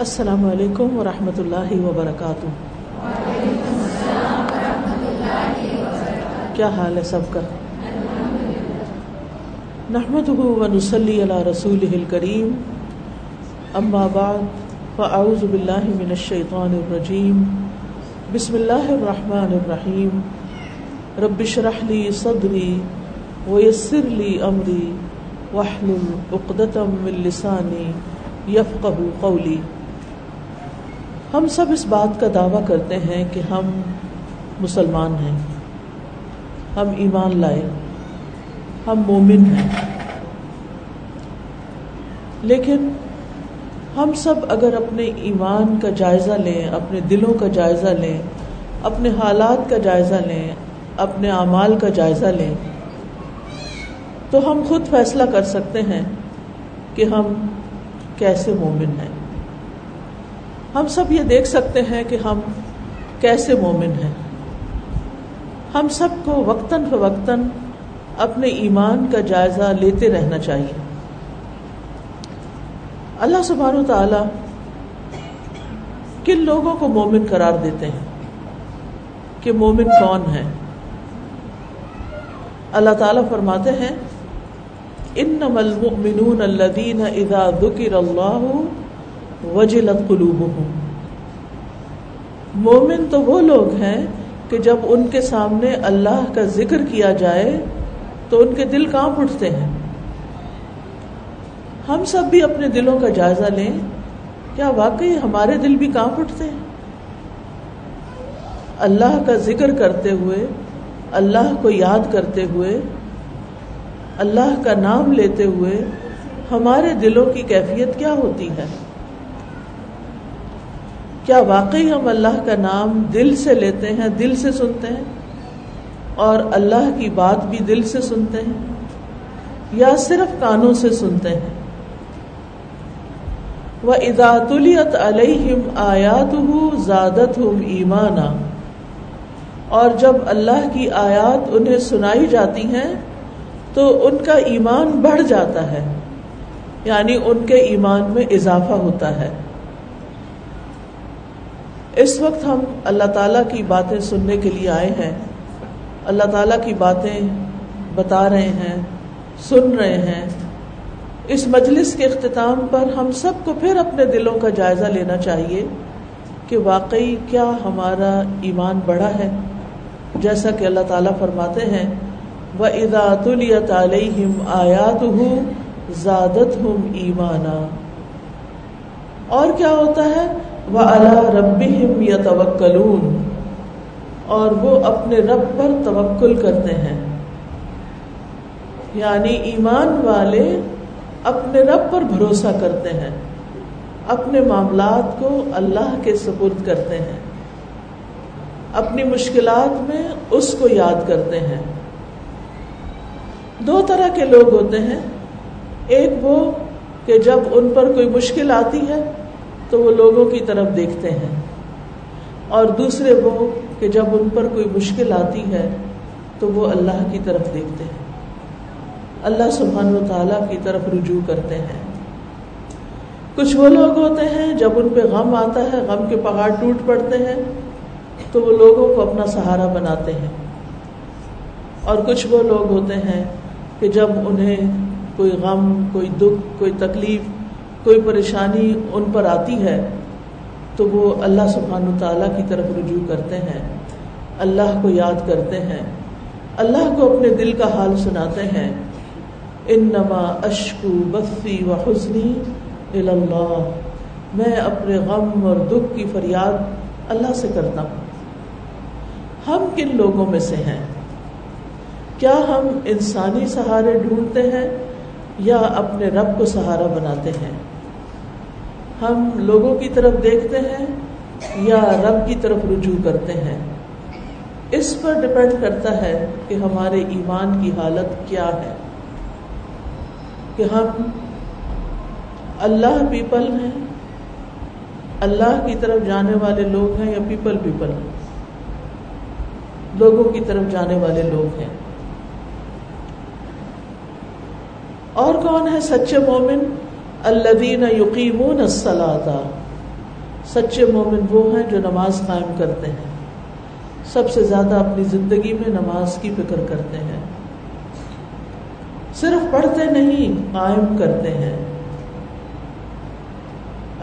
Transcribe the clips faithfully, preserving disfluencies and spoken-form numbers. السلام علیکم ورحمۃ اللہ وبرکاتہ۔ وعلیکم السلام ورحمۃ اللہ وبرکاتہ۔ کیا حال ہے سب کا؟ نحمده ونصلی علی رسوله الکریم، اما بعد فاعوذ باللہ من الشیطان الرجیم، بسم اللہ الرحمن الرحیم، رب اشرح لی صدری ویسر لی امری واحلل عقدۃ من لسانی یفقہوا قولی۔ ہم سب اس بات کا دعویٰ کرتے ہیں کہ ہم مسلمان ہیں، ہم ایمان لائے، ہم مومن ہیں، لیکن ہم سب اگر اپنے ایمان کا جائزہ لیں، اپنے دلوں کا جائزہ لیں، اپنے حالات کا جائزہ لیں، اپنے اعمال کا جائزہ لیں، تو ہم خود فیصلہ کر سکتے ہیں کہ ہم کیسے مومن ہیں۔ ہم سب یہ دیکھ سکتے ہیں کہ ہم کیسے مومن ہیں۔ ہم سب کو وقتاً فوقتاً اپنے ایمان کا جائزہ لیتے رہنا چاہیے۔ اللہ سبحانہ و تعالیٰ کن لوگوں کو مومن قرار دیتے ہیں کہ مومن کون ہیں؟ اللہ تعالیٰ فرماتے ہیں اِنَّمَا الْمُؤْمِنُونَ الَّذِينَ اِذَا ذُكِرَ اللَّهُ وَجِلَتْ قُلُوبُهُمْ۔ مومن تو وہ لوگ ہیں کہ جب ان کے سامنے اللہ کا ذکر کیا جائے تو ان کے دل کانپ اٹھتے ہیں۔ ہم سب بھی اپنے دلوں کا جائزہ لیں، کیا واقعی ہمارے دل بھی کانپ اٹھتے ہیں اللہ کا ذکر کرتے ہوئے، اللہ کو یاد کرتے ہوئے، اللہ کا نام لیتے ہوئے؟ ہمارے دلوں کی کیفیت کیا ہوتی ہے؟ کیا واقعی ہم اللہ کا نام دل سے لیتے ہیں، دل سے سنتے ہیں، اور اللہ کی بات بھی دل سے سنتے ہیں، یا صرف کانوں سے سنتے ہیں؟ وَإِذَا تُلِيَتْ عَلَيْهِمْ آيَاتُهُ زَادَتْهُمْ إِيمَانًا۔ اور جب اللہ کی آیات انہیں سنائی جاتی ہیں تو ان کا ایمان بڑھ جاتا ہے، یعنی ان کے ایمان میں اضافہ ہوتا ہے۔ اس وقت ہم اللہ تعالیٰ کی باتیں سننے کے لیے آئے ہیں، اللہ تعالیٰ کی باتیں بتا رہے ہیں، سن رہے ہیں۔ اس مجلس کے اختتام پر ہم سب کو پھر اپنے دلوں کا جائزہ لینا چاہیے کہ واقعی کیا ہمارا ایمان بڑا ہے، جیسا کہ اللہ تعالیٰ فرماتے ہیں وَإِذَا تُلِيَتْ عَلَيْهِمْ آيَاتُهُ زَادَتْهُمْ إِيمَانًا۔ اور کیا ہوتا ہے؟ وَعَلَى رَبِّهِمْ يَتَوَكَّلُونَ۔ اور وہ اپنے رب پر توکل کرتے ہیں، یعنی ایمان والے اپنے رب پر بھروسہ کرتے ہیں، اپنے معاملات کو اللہ کے سپرد کرتے ہیں، اپنی مشکلات میں اس کو یاد کرتے ہیں۔ دو طرح کے لوگ ہوتے ہیں، ایک وہ کہ جب ان پر کوئی مشکل آتی ہے تو وہ لوگوں کی طرف دیکھتے ہیں، اور دوسرے وہ کہ جب ان پر کوئی مشکل آتی ہے تو وہ اللہ کی طرف دیکھتے ہیں، اللہ سبحانہ و تعالیٰ کی طرف رجوع کرتے ہیں۔ کچھ وہ لوگ ہوتے ہیں جب ان پہ غم آتا ہے، غم کے پہاڑ ٹوٹ پڑتے ہیں، تو وہ لوگوں کو اپنا سہارا بناتے ہیں۔ اور کچھ وہ لوگ ہوتے ہیں کہ جب انہیں کوئی غم، کوئی دکھ، کوئی تکلیف، کوئی پریشانی ان پر آتی ہے تو وہ اللہ سبحانہ و تعالیٰ کی طرف رجوع کرتے ہیں، اللہ کو یاد کرتے ہیں، اللہ کو اپنے دل کا حال سناتے ہیں۔ انما اشکو بثی وحزنی الی اللہ۔ میں اپنے غم اور دکھ کی فریاد اللہ سے کرتا ہوں۔ ہم کن لوگوں میں سے ہیں؟ کیا ہم انسانی سہارے ڈھونڈتے ہیں یا اپنے رب کو سہارا بناتے ہیں؟ ہم لوگوں کی طرف دیکھتے ہیں یا رب کی طرف رجوع کرتے ہیں؟ اس پر ڈپینڈ کرتا ہے کہ ہمارے ایمان کی حالت کیا ہے، کہ ہم اللہ پیپل ہیں، اللہ کی طرف جانے والے لوگ ہیں، یا پیپل پیپل ہیں، لوگوں کی طرف جانے والے لوگ ہیں۔ اور کون ہے سچے مومن؟ الذین یقیمون الصلاۃ۔ سچے مومن وہ ہیں جو نماز قائم کرتے ہیں، سب سے زیادہ اپنی زندگی میں نماز کی فکر کرتے ہیں، صرف پڑھتے نہیں قائم کرتے ہیں،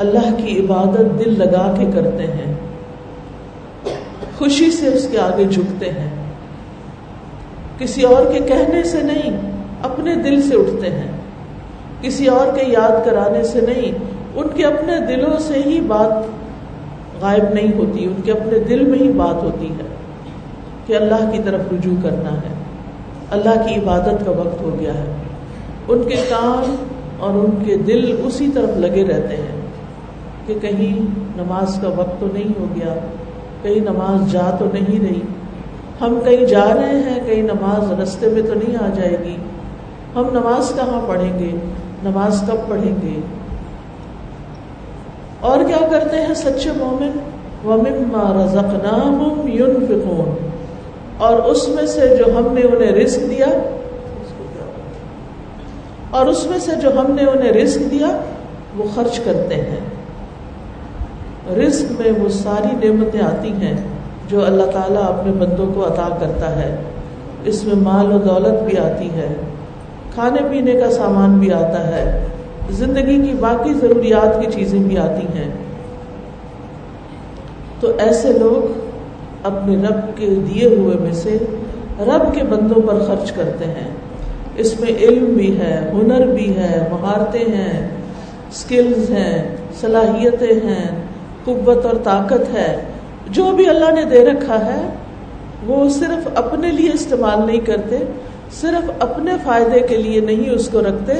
اللہ کی عبادت دل لگا کے کرتے ہیں، خوشی سے اس کے آگے جھکتے ہیں، کسی اور کے کہنے سے نہیں اپنے دل سے اٹھتے ہیں، کسی اور کے یاد کرانے سے نہیں، ان کے اپنے دلوں سے ہی بات غائب نہیں ہوتی، ان کے اپنے دل میں ہی بات ہوتی ہے کہ اللہ کی طرف رجوع کرنا ہے، اللہ کی عبادت کا وقت ہو گیا ہے، ان کے کان اور ان کے دل اسی طرف لگے رہتے ہیں کہ کہیں نماز کا وقت تو نہیں ہو گیا، کہیں نماز جا تو نہیں رہی، ہم کہیں جا رہے ہیں کہیں نماز رستے میں تو نہیں آ جائے گی، ہم نماز کہاں پڑھیں گے، نماز کب پڑھیں گے۔ اور کیا کرتے ہیں سچے مومن؟ وَمِمَّا رَزَقْنَاهُمْ يُنْفِقُونَ، اور اس میں سے جو ہم نے انہیں رزق دیا اور اس میں سے جو ہم نے انہیں رزق دیا وہ خرچ کرتے ہیں۔ رزق میں وہ ساری نعمتیں آتی ہیں جو اللہ تعالیٰ اپنے بندوں کو عطا کرتا ہے، اس میں مال و دولت بھی آتی ہے، کھانے پینے کا سامان بھی آتا ہے، زندگی کی باقی ضروریات کی چیزیں بھی آتی ہیں۔ تو ایسے لوگ اپنے رب کے دیے ہوئے میں سے رب کے بندوں پر خرچ کرتے ہیں۔ اس میں علم بھی ہے، ہنر بھی ہے، مہارتیں ہیں، سکلز ہیں، صلاحیتیں ہیں، قوت اور طاقت ہے۔ جو بھی اللہ نے دے رکھا ہے وہ صرف اپنے لیے استعمال نہیں کرتے، صرف اپنے فائدے کے لیے نہیں اس کو رکھتے،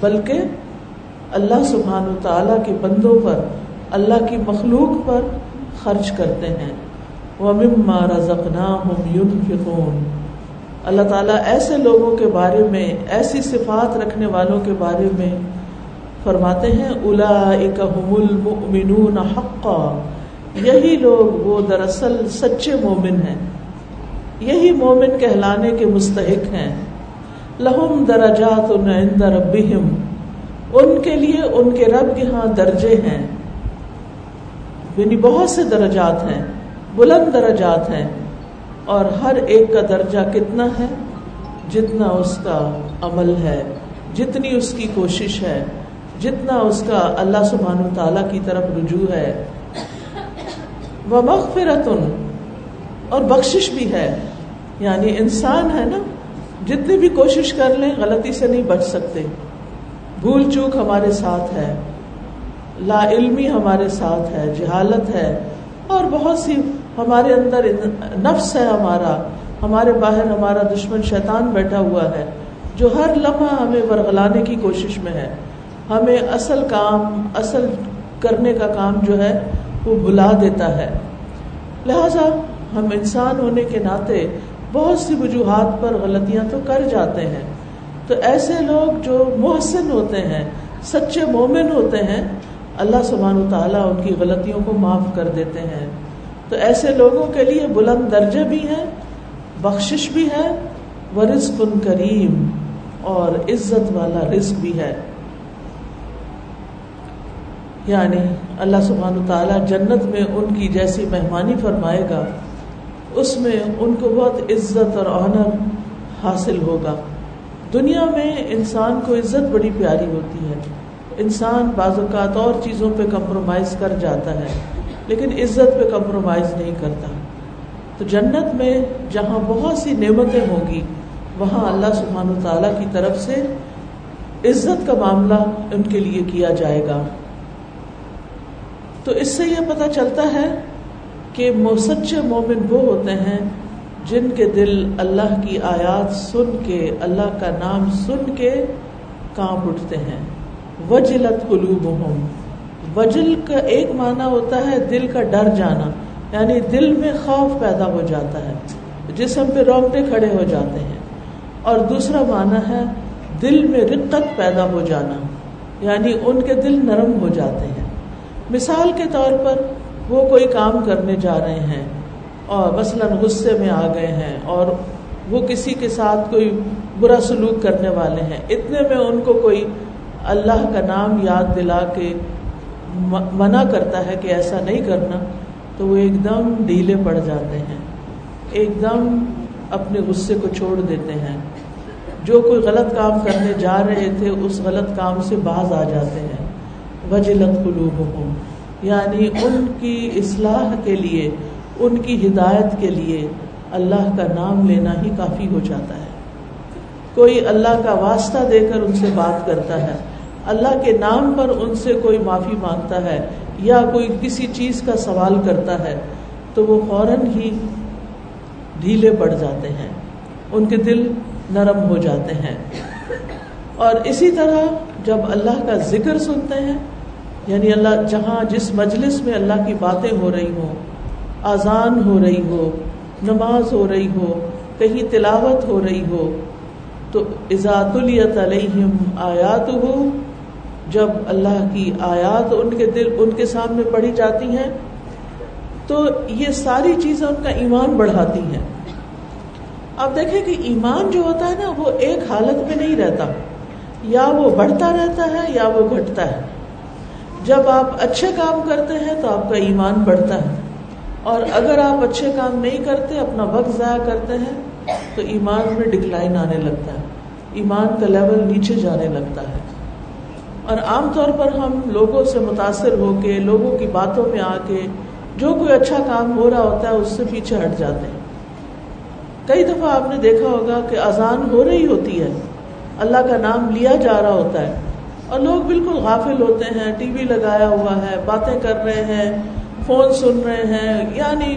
بلکہ اللہ سبحانہ و تعالیٰ کے بندوں پر، اللہ کی مخلوق پر خرچ کرتے ہیں۔ وَمِمَّا رَزَقْنَاهُمْ يُنْفِقُونَ، اللہ تعالیٰ ایسے لوگوں کے بارے میں، ایسی صفات رکھنے والوں کے بارے میں فرماتے ہیں أُولَٰئِكَ هُمُ الْمُؤْمِنُونَ حَقًّا، یہی لوگ وہ دراصل سچے مومن ہیں، یہی مومن کہلانے کے مستحق ہیں۔ لَهُمْ دَرَجَاتٌ عِنْدَ رَبِّهِمْ، ان کے لیے ان کے رب کے ہاں درجے ہیں، یعنی بہت سے درجات ہیں، بلند درجات ہیں، اور ہر ایک کا درجہ کتنا ہے؟ جتنا اس کا عمل ہے، جتنی اس کی کوشش ہے، جتنا اس کا اللہ سبحانہ و تعالیٰ کی طرف رجوع ہے۔ وَمَغْفِرَةٌ، اور بخشش بھی ہے، یعنی انسان ہے نا، جتنی بھی کوشش کر لیں غلطی سے نہیں بچ سکتے، بھول چوک ہمارے ساتھ ہے، لا علمی ہمارے ساتھ ہے، جہالت ہے، اور بہت سی ہمارے اندر نفس ہے، ہمارا ہمارے باہر ہمارا دشمن شیطان بیٹھا ہوا ہے جو ہر لمحہ ہمیں ورغلانے کی کوشش میں ہے، ہمیں اصل کام، اصل کرنے کا کام جو ہے وہ بھلا دیتا ہے۔ لہذا ہم انسان ہونے کے ناطے بہت سی وجوہات پر غلطیاں تو کر جاتے ہیں۔ تو ایسے لوگ جو محسن ہوتے ہیں، سچے مومن ہوتے ہیں، اللہ سبحانہ و تعالیٰ ان کی غلطیوں کو معاف کر دیتے ہیں۔ تو ایسے لوگوں کے لیے بلند درجہ بھی ہے، بخشش بھی ہے، ورزق کریم، اور عزت والا رزق بھی ہے، یعنی اللہ سبحانہ و تعالیٰ جنت میں ان کی جیسی مہمانی فرمائے گا، اس میں ان کو بہت عزت اور آنر حاصل ہوگا۔ دنیا میں انسان کو عزت بڑی پیاری ہوتی ہے، انسان بعض اوقات اور چیزوں پہ کمپرومائز کر جاتا ہے لیکن عزت پہ کمپرومائز نہیں کرتا۔ تو جنت میں جہاں بہت سی نعمتیں ہوں گی، وہاں اللہ سبحانہ و تعالیٰ کی طرف سے عزت کا معاملہ ان کے لیے کیا جائے گا۔ تو اس سے یہ پتہ چلتا ہے کہ سچے مومن وہ ہوتے ہیں جن کے دل اللہ کی آیات سن کے، اللہ کا نام سن کے کانپ اٹھتے ہیں۔ وجلت قلوبہم، وجل کا ایک معنی ہوتا ہے دل کا ڈر جانا، یعنی دل میں خوف پیدا ہو جاتا ہے، جسم پہ رونگٹے کھڑے ہو جاتے ہیں، اور دوسرا معنی ہے دل میں رقت پیدا ہو جانا، یعنی ان کے دل نرم ہو جاتے ہیں۔ مثال کے طور پر وہ کوئی کام کرنے جا رہے ہیں اور مثلاً غصے میں آ گئے ہیں، اور وہ کسی کے ساتھ کوئی برا سلوک کرنے والے ہیں، اتنے میں ان کو کوئی اللہ کا نام یاد دلا کے منع کرتا ہے کہ ایسا نہیں کرنا تو وہ ایک دم ڈھیلے پڑ جاتے ہیں، ایک دم اپنے غصے کو چھوڑ دیتے ہیں، جو کوئی غلط کام کرنے جا رہے تھے اس غلط کام سے باز آ جاتے ہیں. وجلت قلوبہم، یعنی ان کی اصلاح کے لیے، ان کی ہدایت کے لیے اللہ کا نام لینا ہی کافی ہو جاتا ہے. کوئی اللہ کا واسطہ دے کر ان سے بات کرتا ہے، اللہ کے نام پر ان سے کوئی معافی مانگتا ہے یا کوئی کسی چیز کا سوال کرتا ہے تو وہ فوراً ہی ڈھیلے پڑ جاتے ہیں، ان کے دل نرم ہو جاتے ہیں. اور اسی طرح جب اللہ کا ذکر سنتے ہیں، یعنی اللہ جہاں جس مجلس میں اللہ کی باتیں ہو رہی ہوں، اذان ہو رہی ہو، نماز ہو رہی ہو، کہیں تلاوت ہو رہی ہو، تو اذا تلیت علیہم آیاتہ، جب اللہ کی آیات ان کے دل ان کے سامنے پڑھی جاتی ہیں تو یہ ساری چیزیں ان کا ایمان بڑھاتی ہیں. اب دیکھیں کہ ایمان جو ہوتا ہے نا وہ ایک حالت میں نہیں رہتا، یا وہ بڑھتا رہتا ہے یا وہ گھٹتا ہے. جب آپ اچھے کام کرتے ہیں تو آپ کا ایمان بڑھتا ہے، اور اگر آپ اچھے کام نہیں کرتے، اپنا وقت ضائع کرتے ہیں تو ایمان میں ڈکلائن آنے لگتا ہے، ایمان کا لیول نیچے جانے لگتا ہے. اور عام طور پر ہم لوگوں سے متاثر ہو کے، لوگوں کی باتوں میں آ کے جو کوئی اچھا کام ہو رہا ہوتا ہے اس سے پیچھے ہٹ جاتے ہیں. کئی دفعہ آپ نے دیکھا ہوگا کہ اذان ہو رہی ہوتی ہے، اللہ کا نام لیا جا رہا ہوتا ہے، اور لوگ بالکل غافل ہوتے ہیں، ٹی وی لگایا ہوا ہے، باتیں کر رہے ہیں، فون سن رہے ہیں، یعنی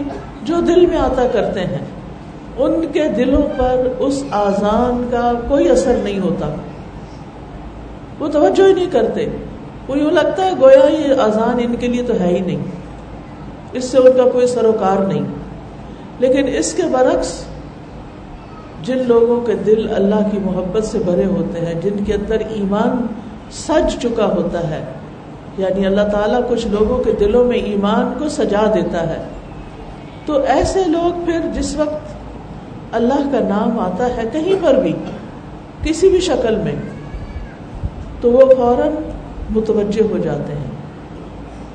جو دل میں آتا کرتے ہیں. ان کے دلوں پر اس آزان کا کوئی اثر نہیں ہوتا، وہ توجہ ہی نہیں کرتے. وہ یوں لگتا ہے گویا یہ آزان ان کے لیے تو ہے ہی نہیں، اس سے ان کا کوئی سروکار نہیں. لیکن اس کے برعکس جن لوگوں کے دل اللہ کی محبت سے بھرے ہوتے ہیں، جن کے اندر ایمان سج چکا ہوتا ہے، یعنی اللہ تعالیٰ کچھ لوگوں کے دلوں میں ایمان کو سجا دیتا ہے، تو ایسے لوگ پھر جس وقت اللہ کا نام آتا ہے کہیں پر بھی، کسی بھی شکل میں، تو وہ فوراً متوجہ ہو جاتے ہیں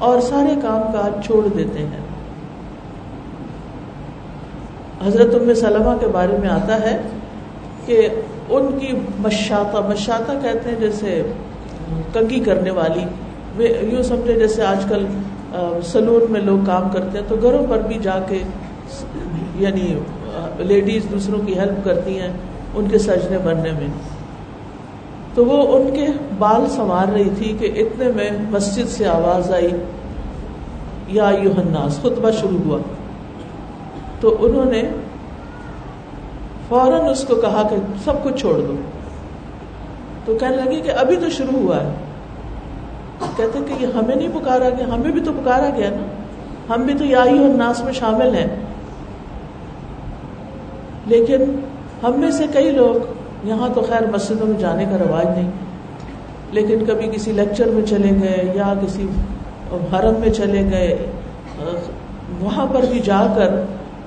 اور سارے کام کاج چھوڑ دیتے ہیں. حضرت ام سلمہ کے بارے میں آتا ہے کہ ان کی مشاطہ، مشاطہ کہتے ہیں جیسے کنگھی کرنے والی، یوں سمجھے جیسے آج کل سلون میں لوگ کام کرتے ہیں تو گھروں پر بھی جا کے یعنی لیڈیز دوسروں کی ہیلپ کرتی ہیں ان کے سجنے بننے میں. تو وہ ان کے بال سنوار رہی تھی کہ اتنے میں مسجد سے آواز آئی، یا ایھا الناس، خطبہ شروع ہوا. تو انہوں نے فوراً اس کو کہا کہ سب کچھ چھوڑ دو. تو کہنے لگی کہ ابھی تو شروع ہوا ہے. کہتے کہ یہ ہمیں نہیں پکارا گیا، ہمیں بھی تو پکارا گیا نا، ہم بھی تو یا ایھا الناس میں شامل ہیں. لیکن ہم میں سے کئی لوگ، یہاں تو خیر مسجدوں میں جانے کا رواج نہیں، لیکن کبھی کسی لیکچر میں چلے گئے یا کسی حرم میں چلے گئے، وہاں پر بھی جا کر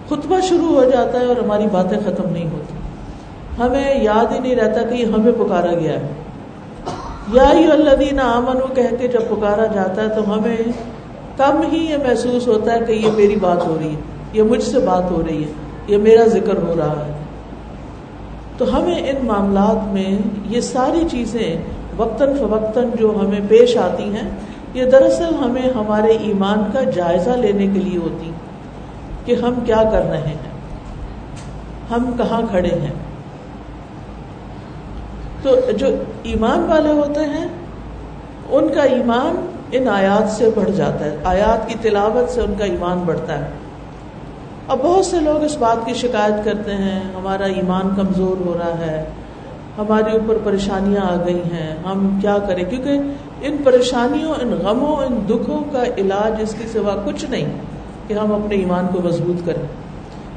خطبہ شروع ہو جاتا ہے اور ہماری باتیں ختم نہیں ہوتی، ہمیں یاد ہی نہیں رہتا کہ یہ ہمیں پکارا گیا ہے. یا ایھا الذین آمنوا کہہ کے جب پکارا جاتا ہے تو ہمیں کم ہی یہ محسوس ہوتا ہے کہ یہ میری بات ہو رہی ہے، یہ مجھ سے بات ہو رہی ہے، یہ میرا ذکر ہو رہا ہے. تو ہمیں ان معاملات میں یہ ساری چیزیں وقتاً فوقتاً جو ہمیں پیش آتی ہیں، یہ دراصل ہمیں ہمارے ایمان کا جائزہ لینے کے لیے ہوتی کہ ہم کیا کر رہے ہیں، ہم کہاں کھڑے ہیں. تو جو ایمان والے ہوتے ہیں ان کا ایمان ان آیات سے بڑھ جاتا ہے، آیات کی تلاوت سے ان کا ایمان بڑھتا ہے. اب بہت سے لوگ اس بات کی شکایت کرتے ہیں ہمارا ایمان کمزور ہو رہا ہے، ہمارے اوپر پریشانیاں آ گئی ہیں، ہم کیا کریں، کیونکہ ان پریشانیوں، ان غموں، ان دکھوں کا علاج اس کے سوا کچھ نہیں کہ ہم اپنے ایمان کو مضبوط کریں.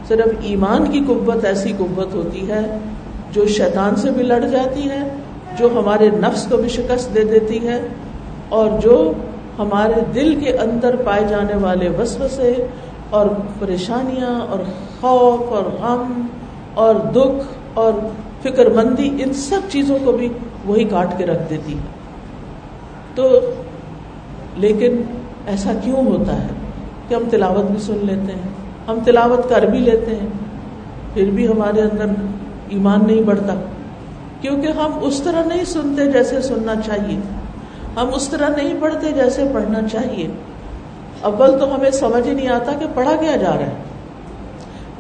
صرف ایمان کی قوت ایسی قوت ہوتی ہے جو شیطان سے بھی لڑ جاتی ہے، جو ہمارے نفس کو بھی شکست دے دیتی ہے، اور جو ہمارے دل کے اندر پائے جانے والے وسوسے اور پریشانیاں اور خوف اور غم اور دکھ اور فکر مندی، ان سب چیزوں کو بھی وہی کاٹ کے رکھ دیتی ہے. تو لیکن ایسا کیوں ہوتا ہے کہ ہم تلاوت بھی سن لیتے ہیں، ہم تلاوت کر بھی لیتے ہیں، پھر بھی ہمارے اندر ایمان نہیں بڑھتا، کیونکہ ہم اس طرح نہیں سنتے جیسے سننا چاہیے، ہم اس طرح نہیں پڑھتے جیسے پڑھنا چاہیے. اول تو ہمیں سمجھ ہی نہیں آتا کہ پڑھا کیا جا رہا ہے.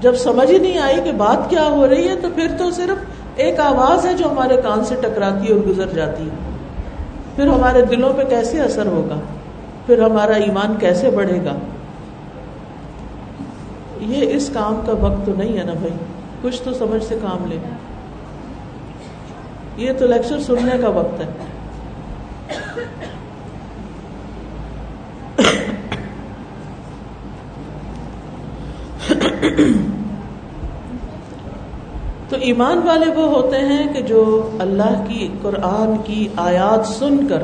جب سمجھ ہی نہیں آئی کہ بات کیا ہو رہی ہے تو پھر تو صرف ایک آواز ہے جو ہمارے کان سے ٹکراتی ہے اور گزر جاتی ہے. پھر ہمارے دلوں پہ کیسے اثر ہوگا، پھر ہمارا ایمان کیسے بڑھے گا؟ یہ اس کام کا وقت تو نہیں ہے نا بھائی، کچھ تو سمجھ سے کام لیں. یہ تو لیکچر سننے کا وقت ہے. تو ایمان والے وہ ہوتے ہیں کہ جو اللہ کی قرآن کی آیات سن کر،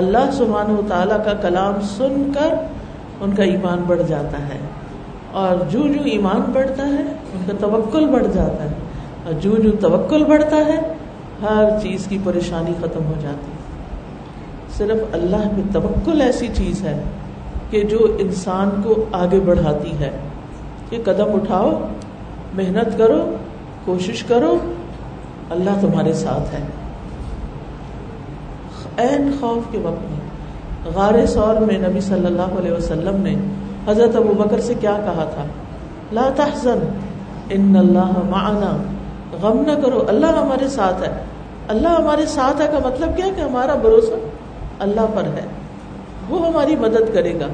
اللہ سبحانہ و تعالیٰ کا کلام سن کر ان کا ایمان بڑھ جاتا ہے، اور جو جو ایمان بڑھتا ہے ان کا توکل بڑھ جاتا ہے، اور جو جو توکل بڑھتا ہے ہر چیز کی پریشانی ختم ہو جاتی ہے. صرف اللہ میں توکل ایسی چیز ہے کہ جو انسان کو آگے بڑھاتی ہے. کہ قدم اٹھاؤ، محنت کرو، کوشش کرو، اللہ تمہارے ساتھ ہے. عین خوف کے وقت میں غار ثور میں نبی صلی اللہ علیہ وسلم نے حضرت ابو بکر سے کیا کہا تھا؟ لا تحزن ان اللہ معنا، غم نہ کرو، اللہ ہمارے ساتھ ہے. اللہ ہمارے ساتھ ہے کا مطلب کیا ہے؟ کہ ہمارا بھروسہ اللہ پر ہے، وہ ہماری مدد کرے گا.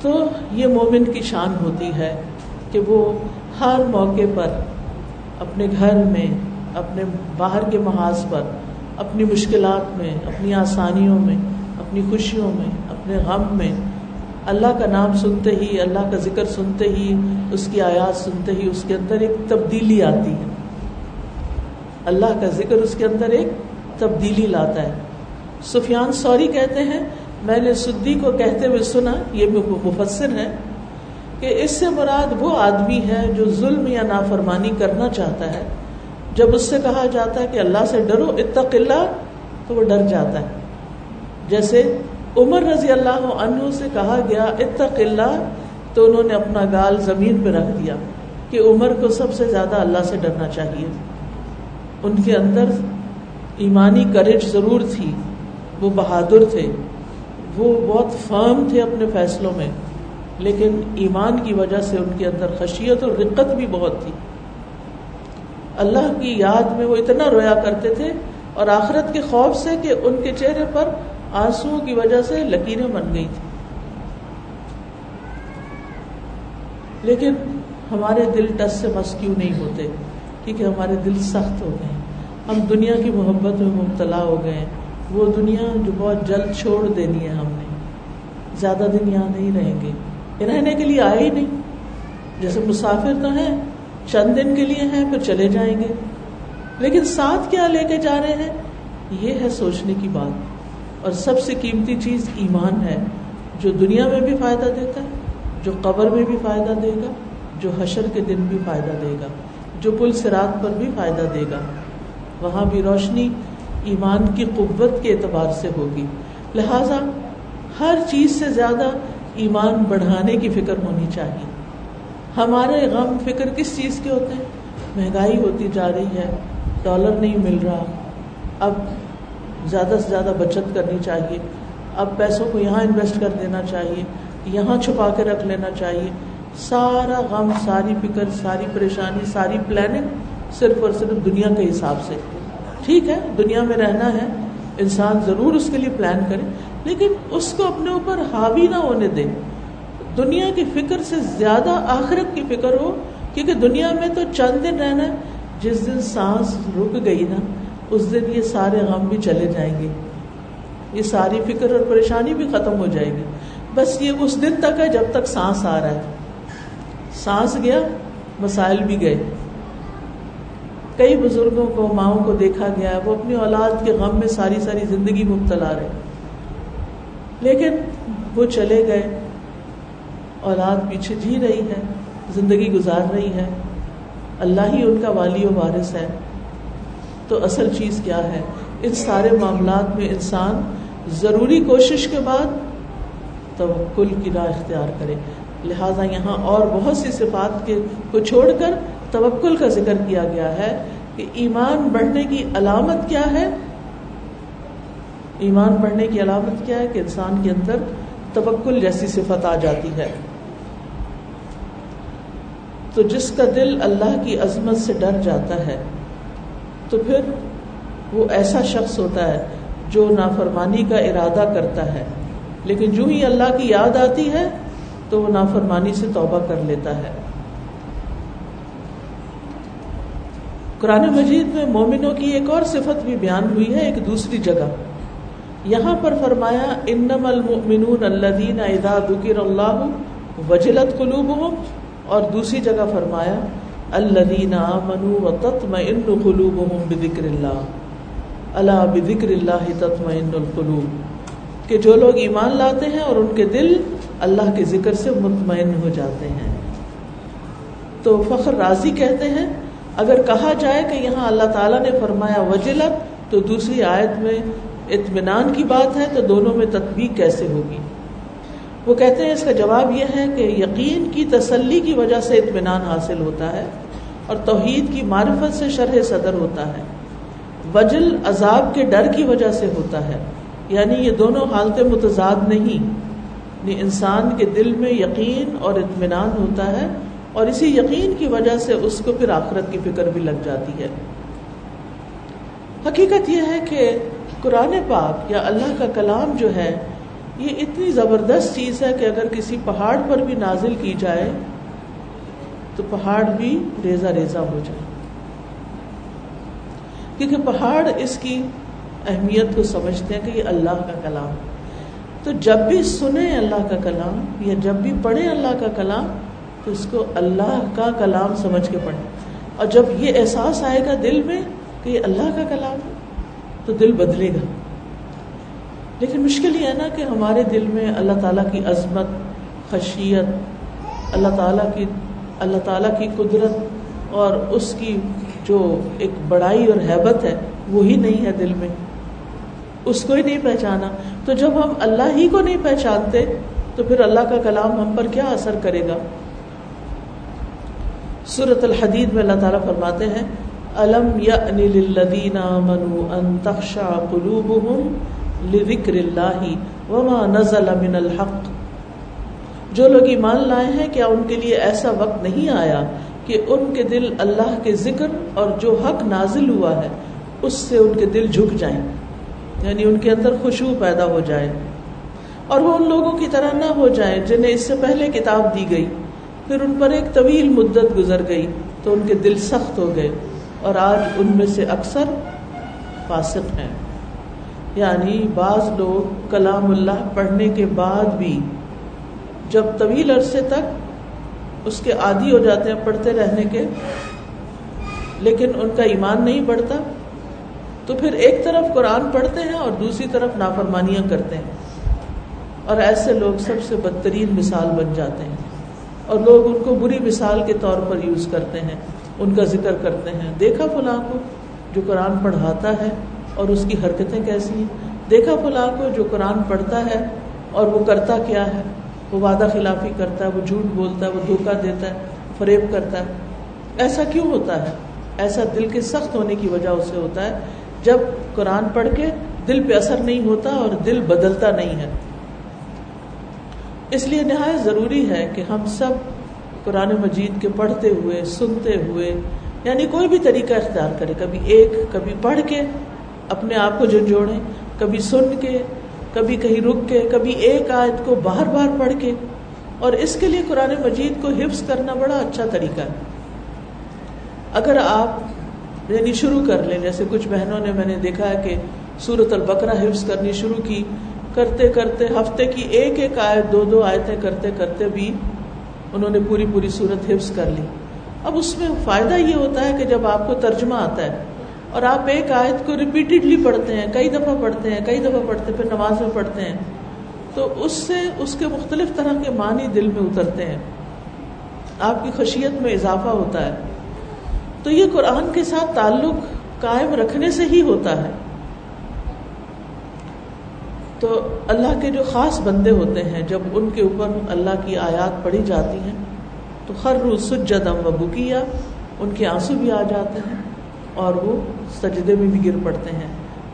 تو یہ مومن کی شان ہوتی ہے کہ وہ ہر موقع پر، اپنے گھر میں، اپنے باہر کے محاذ پر، اپنی مشکلات میں، اپنی آسانیوں میں، اپنی خوشیوں میں، اپنے غم میں، اللہ کا نام سنتے ہی، اللہ کا ذکر سنتے ہی، اس کی آیات سنتے ہی اس کے اندر ایک تبدیلی آتی ہے. اللہ کا ذکر اس کے اندر ایک تبدیلی لاتا ہے. سفیان ثوری کہتے ہیں میں نے سدی کو کہتے ہوئے سنا، یہ مفسر ہے، کہ اس سے مراد وہ آدمی ہے جو ظلم یا نافرمانی کرنا چاہتا ہے. جب اس سے کہا جاتا ہے کہ اللہ سے ڈرو، اتق اللہ، تو وہ ڈر جاتا ہے. جیسے عمر رضی اللہ عنہ سے کہا گیا اتق اللہ، تو انہوں نے اپنا گال زمین پہ رکھ دیا کہ عمر کو سب سے زیادہ اللہ سے ڈرنا چاہیے. ان کے اندر ایمانی کرج ضرور تھی، وہ بہادر تھے، وہ بہت فرم تھے اپنے فیصلوں میں، لیکن ایمان کی وجہ سے ان کے اندر خشیت اور رقت بھی بہت تھی. اللہ کی یاد میں وہ اتنا رویا کرتے تھے، اور آخرت کے خوف سے کہ ان کے چہرے پر آنسوؤں کی وجہ سے لکیریں بن گئی تھیں. لیکن ہمارے دل ٹس سے مس کیوں نہیں ہوتے؟ کیونکہ ہمارے دل سخت ہو گئے ہیں، ہم دنیا کی محبت میں مبتلا ہو گئے ہیں. وہ دنیا جو بہت جلد چھوڑ دینی ہے، ہم نے زیادہ دن یہاں نہیں رہیں گے، رہنے کے لیے آئے ہی نہیں. جیسے مسافر تو ہیں، چند دن کے لیے ہیں، پھر چلے جائیں گے، لیکن ساتھ کیا لے کے جا رہے ہیں، یہ ہے سوچنے کی بات. اور سب سے قیمتی چیز ایمان ہے، جو دنیا میں بھی فائدہ دیتا ہے، جو قبر میں بھی فائدہ دے گا، جو حشر کے دن بھی فائدہ دے گا، جو پل صراط پر بھی فائدہ دے گا. وہاں بھی روشنی ایمان کی قوت کے اعتبار سے ہوگی. لہٰذا ہر چیز سے زیادہ ایمان بڑھانے کی فکر ہونی چاہیے. ہمارے غم فکر کس چیز کے ہوتے ہیں؟ مہنگائی ہوتی جا رہی ہے، ڈالر نہیں مل رہا، اب زیادہ سے زیادہ بچت کرنی چاہیے، اب پیسوں کو یہاں انویسٹ کر دینا چاہیے، یہاں چھپا کے رکھ لینا چاہیے. سارا غم، ساری فکر، ساری پریشانی، ساری پلاننگ صرف اور صرف دنیا کے حساب سے. ٹھیک ہے، دنیا میں رہنا ہے، انسان ضرور اس کے لیے پلان کرے، لیکن اس کو اپنے اوپر حاوی نہ ہونے دے. دنیا کی فکر سے زیادہ آخرت کی فکر ہو، کیونکہ دنیا میں تو چند دن رہنا ہے. جس دن سانس رک گئی نا، اس دن یہ سارے غم بھی چلے جائیں گے، یہ ساری فکر اور پریشانی بھی ختم ہو جائے گی. بس یہ اس دن تک ہے جب تک سانس آ رہا ہے. سانس گیا، مسائل بھی گئے. کئی بزرگوں کو، ماؤں کو دیکھا گیا ہے، وہ اپنی اولاد کے غم میں ساری ساری زندگی مبتلا رہے، لیکن وہ چلے گئے، اولاد پیچھے جی رہی ہے، زندگی گزار رہی ہے. اللہ ہی ان کا والی و وارث ہے. تو اصل چیز کیا ہے؟ ان سارے معاملات میں انسان ضروری کوشش کے بعد توکل کی راہ اختیار کرے. لہٰذا یہاں اور بہت سی صفات کے کو چھوڑ کر توکل کا ذکر کیا گیا ہے کہ ایمان بڑھنے کی علامت کیا ہے. ایمان بڑھنے کی علامت کیا ہے کہ انسان کے اندر توکل جیسی صفت آ جاتی ہے. تو جس کا دل اللہ کی عظمت سے ڈر جاتا ہے تو پھر وہ ایسا شخص ہوتا ہے جو نافرمانی کا ارادہ کرتا ہے، لیکن جو ہی اللہ کی یاد آتی ہے تو وہ نافرمانی سے توبہ کر لیتا ہے. قرآن مجید میں مومنوں کی ایک اور صفت بھی بیان ہوئی ہے ایک دوسری جگہ. یہاں پر فرمایا انما المؤمنون الذین اذا ذکر اللہ وجلت قلوبهم، اور دوسری جگہ فرمایا الذین آمنوا وتطمئن قلوبهم بذکر اللہ الا بذکر اللہ تطمئن القلوب، کہ جو لوگ ایمان لاتے ہیں اور ان کے دل اللہ کے ذکر سے مطمئن ہو جاتے ہیں. تو فخر رازی کہتے ہیں اگر کہا جائے کہ یہاں اللہ تعالیٰ نے فرمایا وجلت تو دوسری آیت میں اطمینان کی بات ہے، تو دونوں میں تطبیق کیسے ہوگی؟ وہ کہتے ہیں اس کا جواب یہ ہے کہ یقین کی تسلی کی وجہ سے اطمینان حاصل ہوتا ہے اور توحید کی معرفت سے شرح صدر ہوتا ہے. وجل عذاب کے ڈر کی وجہ سے ہوتا ہے، یعنی یہ دونوں حالتیں متضاد نہیں. انسان کے دل میں یقین اور اطمینان ہوتا ہے اور اسی یقین کی وجہ سے اس کو پھر آخرت کی فکر بھی لگ جاتی ہے. حقیقت یہ ہے کہ قرآن پاک یا اللہ کا کلام جو ہے یہ اتنی زبردست چیز ہے کہ اگر کسی پہاڑ پر بھی نازل کی جائے تو پہاڑ بھی ریزہ ریزہ ہو جائے، کیونکہ پہاڑ اس کی اہمیت کو سمجھتے ہیں کہ یہ اللہ کا کلام. تو جب بھی سنیں اللہ کا کلام یا جب بھی پڑھیں اللہ کا کلام تو اس کو اللہ کا کلام سمجھ کے پڑھیں، اور جب یہ احساس آئے گا دل میں کہ یہ اللہ کا کلام ہے تو دل بدلے گا. لیکن مشکل یہ ہے نا کہ ہمارے دل میں اللہ تعالیٰ کی عظمت، خشیت، اللہ تعالیٰ کی اللہ تعالیٰ کی قدرت اور اس کی جو ایک بڑائی اور ہیبت ہے وہی نہیں ہے دل میں، اس کو ہی نہیں پہچانا. تو جب ہم اللہ ہی کو نہیں پہچانتے تو پھر اللہ کا کلام ہم پر کیا اثر کرے گا؟ سورۃ الحدید میں اللہ تعالیٰ فرماتے ہیں أَلَمْ يَأْنِ لِلَّذِينَ آمَنُوا أَن تَخْشَعَ قُلُوبُهُمْ لِذِكْرِ اللَّهِ وَمَا نَزَلَ مِنَ الْحَقِّ، جو لوگ ایمان لائے ہیں کیا ان کے لیے ایسا وقت نہیں آیا کہ ان کے دل اللہ کے ذکر اور جو حق نازل ہوا ہے اس سے ان کے دل جھک جائیں، یعنی ان کے اندر خشوع پیدا ہو جائے، اور وہ ان لوگوں کی طرح نہ ہو جائیں جنہیں اس سے پہلے کتاب دی گئی پھر ان پر ایک طویل مدت گزر گئی تو ان کے دل سخت ہو گئے اور آج ان میں سے اکثر فاسق ہیں. یعنی بعض لوگ کلام اللہ پڑھنے کے بعد بھی جب طویل عرصے تک اس کے عادی ہو جاتے ہیں پڑھتے رہنے کے، لیکن ان کا ایمان نہیں بڑھتا. تو پھر ایک طرف قرآن پڑھتے ہیں اور دوسری طرف نافرمانیاں کرتے ہیں، اور ایسے لوگ سب سے بدترین مثال بن جاتے ہیں، اور لوگ ان کو بری مثال کے طور پر یوز کرتے ہیں، ان کا ذکر کرتے ہیں. دیکھا فلاں کو جو قرآن پڑھاتا ہے اور اس کی حرکتیں کیسی ہیں، دیکھا فلاں کو جو قرآن پڑھتا ہے اور وہ کرتا کیا ہے، وہ وعدہ خلافی کرتا ہے، وہ جھوٹ بولتا ہے، وہ دھوکہ دیتا ہے، فریب کرتا ہے. ایسا کیوں ہوتا ہے؟ ایسا دل کے سخت ہونے کی وجہ سے ہوتا ہے جب قرآن پڑھ کے دل پہ اثر نہیں ہوتا اور دل بدلتا نہیں ہے. اس لیے نہایت ضروری ہے کہ ہم سب قرآن مجید کے پڑھتے ہوئے، سنتے ہوئے، یعنی کوئی بھی طریقہ اختیار کرے، کبھی ایک، کبھی پڑھ کے اپنے آپ کو جھنجھوڑیں، کبھی سن کے، کبھی کہیں رک کے، کبھی ایک آیت کو بار بار پڑھ کے. اور اس کے لیے قرآن مجید کو حفظ کرنا بڑا اچھا طریقہ ہے. اگر آپ یعنی شروع کر لیں، جیسے کچھ بہنوں نے میں نے دیکھا ہے کہ سورۃ البقرہ حفظ کرنی شروع کی، کرتے کرتے ہفتے کی ایک ایک آیت، دو دو آیتیں کرتے کرتے بھی انہوں نے پوری پوری صورت حفظ کر لی. اب اس میں فائدہ یہ ہوتا ہے کہ جب آپ کو ترجمہ آتا ہے اور آپ ایک آیت کو ریپیٹڈلی پڑھتے ہیں، کئی دفعہ پڑھتے ہیں، کئی دفعہ پڑھتے ہیں، پھر نماز میں پڑھتے ہیں، تو اس سے اس کے مختلف طرح کے معنی دل میں اترتے ہیں، آپ کی خشیت میں اضافہ ہوتا ہے. تو یہ قرآن کے ساتھ تعلق قائم رکھنے سے ہی ہوتا ہے. تو اللہ کے جو خاص بندے ہوتے ہیں جب ان کے اوپر اللہ کی آیات پڑھی جاتی ہیں تو خروا سجدا و بکیا، ان کے آنسو بھی آ جاتے ہیں اور وہ سجدے میں بھی گر پڑتے ہیں،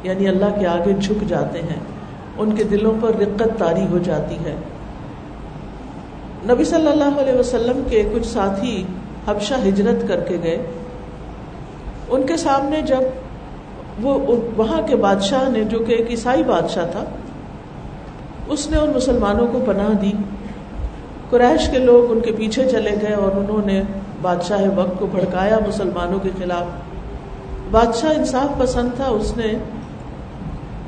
یعنی اللہ کے آگے جھک جاتے ہیں، ان کے دلوں پر رقت طاری ہو جاتی ہے۔ نبی صلی اللہ علیہ وسلم کے کچھ ساتھی حبشہ ہجرت کر کے گئے، ان کے سامنے جب وہ وہاں کے بادشاہ نے، جو کہ ایک عیسائی بادشاہ تھا، اس نے ان مسلمانوں کو پناہ دی، قریش کے لوگ ان کے پیچھے چلے گئے اور انہوں نے بادشاہ وقت کو بھڑکایا مسلمانوں کے خلاف۔ بادشاہ انصاف پسند تھا، اس نے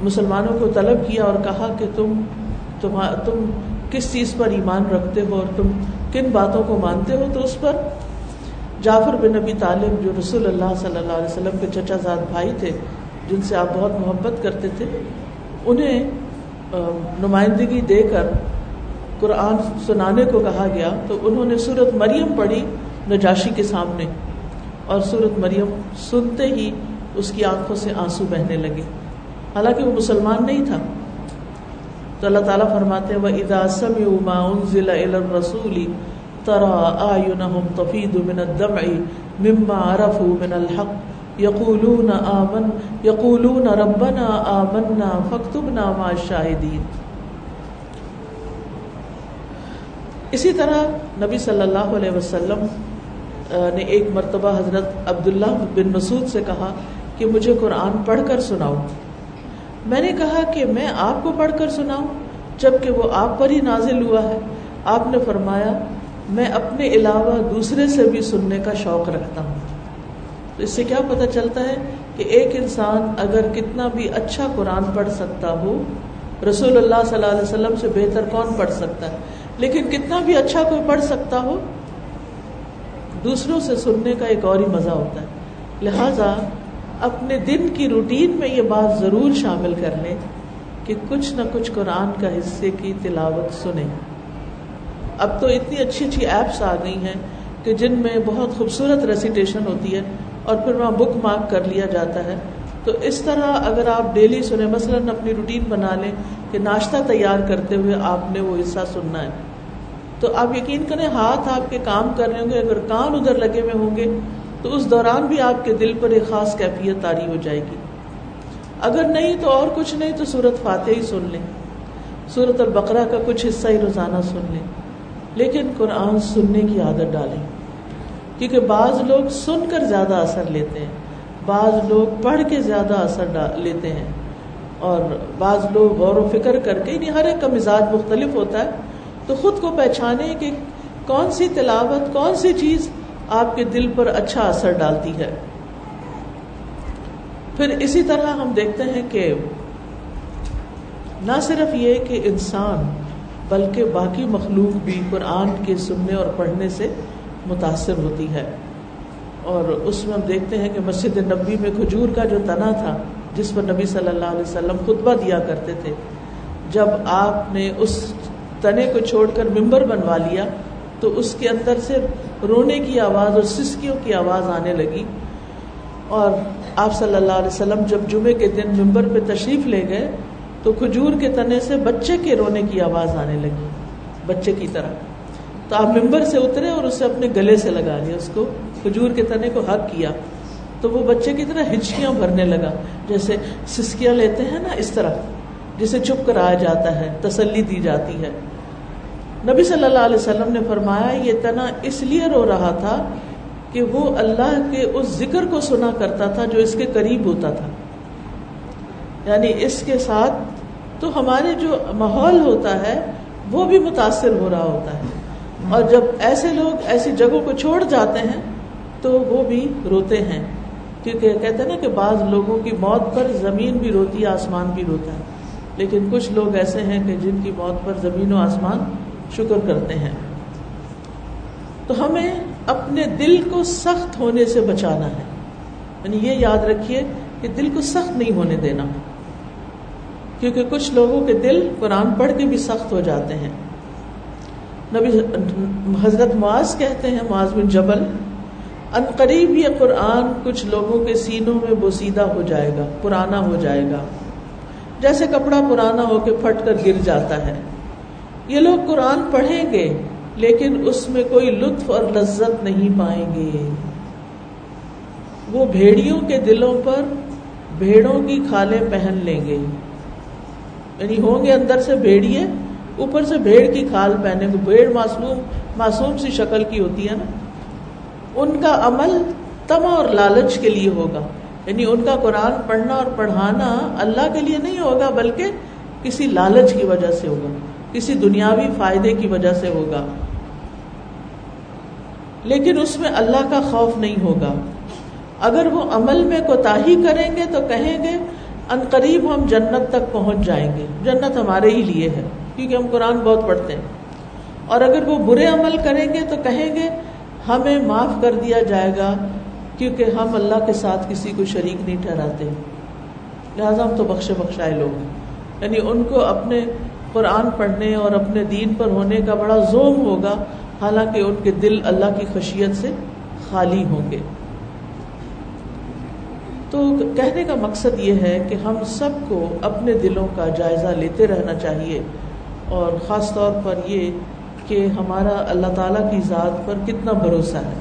مسلمانوں کو طلب کیا اور کہا کہ تم تم, تم کس چیز پر ایمان رکھتے ہو اور تم کن باتوں کو مانتے ہو؟ تو اس پر جعفر بن ابی طالب، جو رسول اللہ صلی اللہ علیہ وسلم کے چچا زاد بھائی تھے، جن سے آپ بہت محبت کرتے تھے، انہیں نمائندگی دے کر قرآن سنانے کو کہا گیا، تو انہوں نے سورۃ مریم پڑھی نجاشی کے سامنے، اور سورۃ مریم سنتے ہی اس کی آنکھوں سے آنسو بہنے لگے، حالانکہ وہ مسلمان نہیں تھا۔ تو اللہ تعالیٰ فرماتے ہیں وَإِذَا سَمِعُوا مَا أُنزِلَ إِلَى الرَّسُولِ تَرَىٰ أَعْيُنَهُمْ تَفِيضُ مِنَ الدَّمْعِ مِمَّا عَرَفُوا مِنَ الْحَقِّ يَقُولُونَ آمَنَّ يَقُولُونَ رَبَّنَا آمَنَّا فَاكْتُبْنَا مَعَ الشَّاهِدِينَ۔ اسی طرح نبی صلی اللہ علیہ وسلم نے ایک مرتبہ حضرت عبداللہ بن مسعود سے کہا کہ مجھے قرآن پڑھ کر سناؤ۔ میں نے کہا کہ میں آپ کو پڑھ کر سناؤں جبکہ وہ آپ پر ہی نازل ہوا ہے؟ آپ نے فرمایا میں اپنے علاوہ دوسرے سے بھی سننے کا شوق رکھتا ہوں۔ تو اس سے کیا پتہ چلتا ہے کہ ایک انسان اگر کتنا بھی اچھا قرآن پڑھ سکتا ہو، رسول اللہ صلی اللہ علیہ وسلم سے بہتر کون پڑھ سکتا ہے، لیکن کتنا بھی اچھا کوئی پڑھ سکتا ہو، دوسروں سے سننے کا ایک اور ہی مزہ ہوتا ہے۔ لہٰذا اپنے دن کی روٹین میں یہ بات ضرور شامل کر لیں کہ کچھ نہ کچھ قرآن کا حصے کی تلاوت سنیں۔ اب تو اتنی اچھی اچھی ایپس آ گئی ہیں کہ جن میں بہت خوبصورت ریسیٹیشن ہوتی ہے اور پھر وہاں بک مارک کر لیا جاتا ہے۔ تو اس طرح اگر آپ ڈیلی سنیں، مثلاً اپنی روٹین بنا لیں کہ ناشتہ تیار کرتے ہوئے آپ نے وہ حصہ سننا ہے، تو آپ یقین کریں ہاتھ آپ کے کام کر رہے ہوں گے، اگر کان ادھر لگے ہوئے ہوں گے تو اس دوران بھی آپ کے دل پر ایک خاص کیفیت طاری ہو جائے گی۔ اگر نہیں تو اور کچھ نہیں تو سورۃ فاتحہ ہی سن لیں، سورۃ البقرہ کا کچھ حصہ ہی روزانہ سن لیں، لیکن قرآن سننے کی عادت ڈالیں، کیونکہ بعض لوگ سن کر زیادہ اثر لیتے ہیں، بعض لوگ پڑھ کے زیادہ اثر لیتے ہیں، اور بعض لوگ غور و فکر کر کے، یعنی ہر ایک کا مزاج مختلف ہوتا ہے۔ تو خود کو پہچانیں کہ کون سی تلاوت، کون سی چیز آپ کے دل پر اچھا اثر ڈالتی ہے۔ پھر اسی طرح ہم دیکھتے ہیں کہ نہ صرف یہ کہ انسان بلکہ باقی مخلوق بھی قرآن کے سننے اور پڑھنے سے متاثر ہوتی ہے، اور اس میں ہم دیکھتے ہیں کہ مسجد نبوی میں کھجور کا جو تنا تھا جس پر نبی صلی اللہ علیہ وسلم خطبہ دیا کرتے تھے، جب آپ نے اس تنے کو چھوڑ کر ممبر بنوا لیا تو اس کے اندر سے رونے کی آواز اور سسکیوں کی آواز آنے لگی، اور آپ صلی اللہ علیہ وسلم جب جمعے کے دن ممبر پہ تشریف لے گئے تو کھجور کے تنے سے بچے کے رونے کی آواز آنے لگی، بچے کی طرح۔ تو آپ ممبر سے اترے اور اسے اپنے گلے سے لگا لیا، اس کو، کھجور کے تنے کو حق کیا، تو وہ بچے کی طرح ہچکیاں بھرنے لگا، جیسے سسکیاں لیتے ہیں نا اس طرح، جسے چپ کرایا جاتا ہے، تسلی دی جاتی ہے۔ نبی صلی اللہ علیہ وسلم نے فرمایا یہ تنا اس لیے رو رہا تھا کہ وہ اللہ کے اس ذکر کو سنا کرتا تھا جو اس کے قریب ہوتا تھا، یعنی اس کے ساتھ تو ہمارے جو ماحول ہوتا ہے وہ بھی متاثر ہو رہا ہوتا ہے، اور جب ایسے لوگ ایسی جگہوں کو چھوڑ جاتے ہیں تو وہ بھی روتے ہیں، کیونکہ کہتے ہیں نا کہ بعض لوگوں کی موت پر زمین بھی روتی ہے، آسمان بھی روتا ہے، لیکن کچھ لوگ ایسے ہیں کہ جن کی موت پر زمین و آسمان شکر کرتے ہیں۔ تو ہمیں اپنے دل کو سخت ہونے سے بچانا ہے، یعنی یہ یاد رکھیے کہ دل کو سخت نہیں ہونے دینا، کیونکہ کچھ لوگوں کے دل قرآن پڑھ کے بھی سخت ہو جاتے ہیں۔ نبی حضرت معاذ کہتے ہیں، معاذ بن جبل، ان قریب یہ قرآن کچھ لوگوں کے سینوں میں بوسیدہ ہو جائے گا، پرانا ہو جائے گا، جیسے کپڑا پرانا ہو کے پھٹ کر گر جاتا ہے. یہ لوگ قرآن پڑھیں گے لیکن اس میں کوئی لطف اور لذت نہیں پائیں گے. وہ بھیڑیوں کے دلوں پر بھیڑوں کی کھالیں پہن لیں گے, یعنی ہوں گے اندر سے بھیڑیے, اوپر سے بھیڑ کی کھال پہنے کو. بھیڑ معصوم معصوم سی شکل کی ہوتی ہے نا. ان کا عمل طمع اور لالچ کے لیے ہوگا, یعنی ان کا قرآن پڑھنا اور پڑھانا اللہ کے لیے نہیں ہوگا بلکہ کسی لالچ کی وجہ سے ہوگا, کسی دنیاوی فائدے کی وجہ سے ہوگا. لیکن اس میں اللہ کا خوف نہیں ہوگا. اگر وہ عمل میں کوتاہی کریں گے تو کہیں گے ان قریب ہم جنت تک پہنچ جائیں گے, جنت ہمارے ہی لیے ہے کیونکہ ہم قرآن بہت پڑھتے ہیں. اور اگر وہ برے عمل کریں گے تو کہیں گے ہمیں معاف کر دیا جائے گا کیونکہ ہم اللہ کے ساتھ کسی کو شریک نہیں ٹھہراتے, لہٰذا ہم تو بخشے بخشائے لوگ ہیں. یعنی ان کو اپنے قرآن پڑھنے اور اپنے دین پر ہونے کا بڑا زوم ہوگا, حالانکہ ان کے دل اللہ کی خشیت سے خالی ہوں گے. تو کہنے کا مقصد یہ ہے کہ ہم سب کو اپنے دلوں کا جائزہ لیتے رہنا چاہیے, اور خاص طور پر یہ کہ ہمارا اللہ تعالیٰ کی ذات پر کتنا بھروسہ ہے,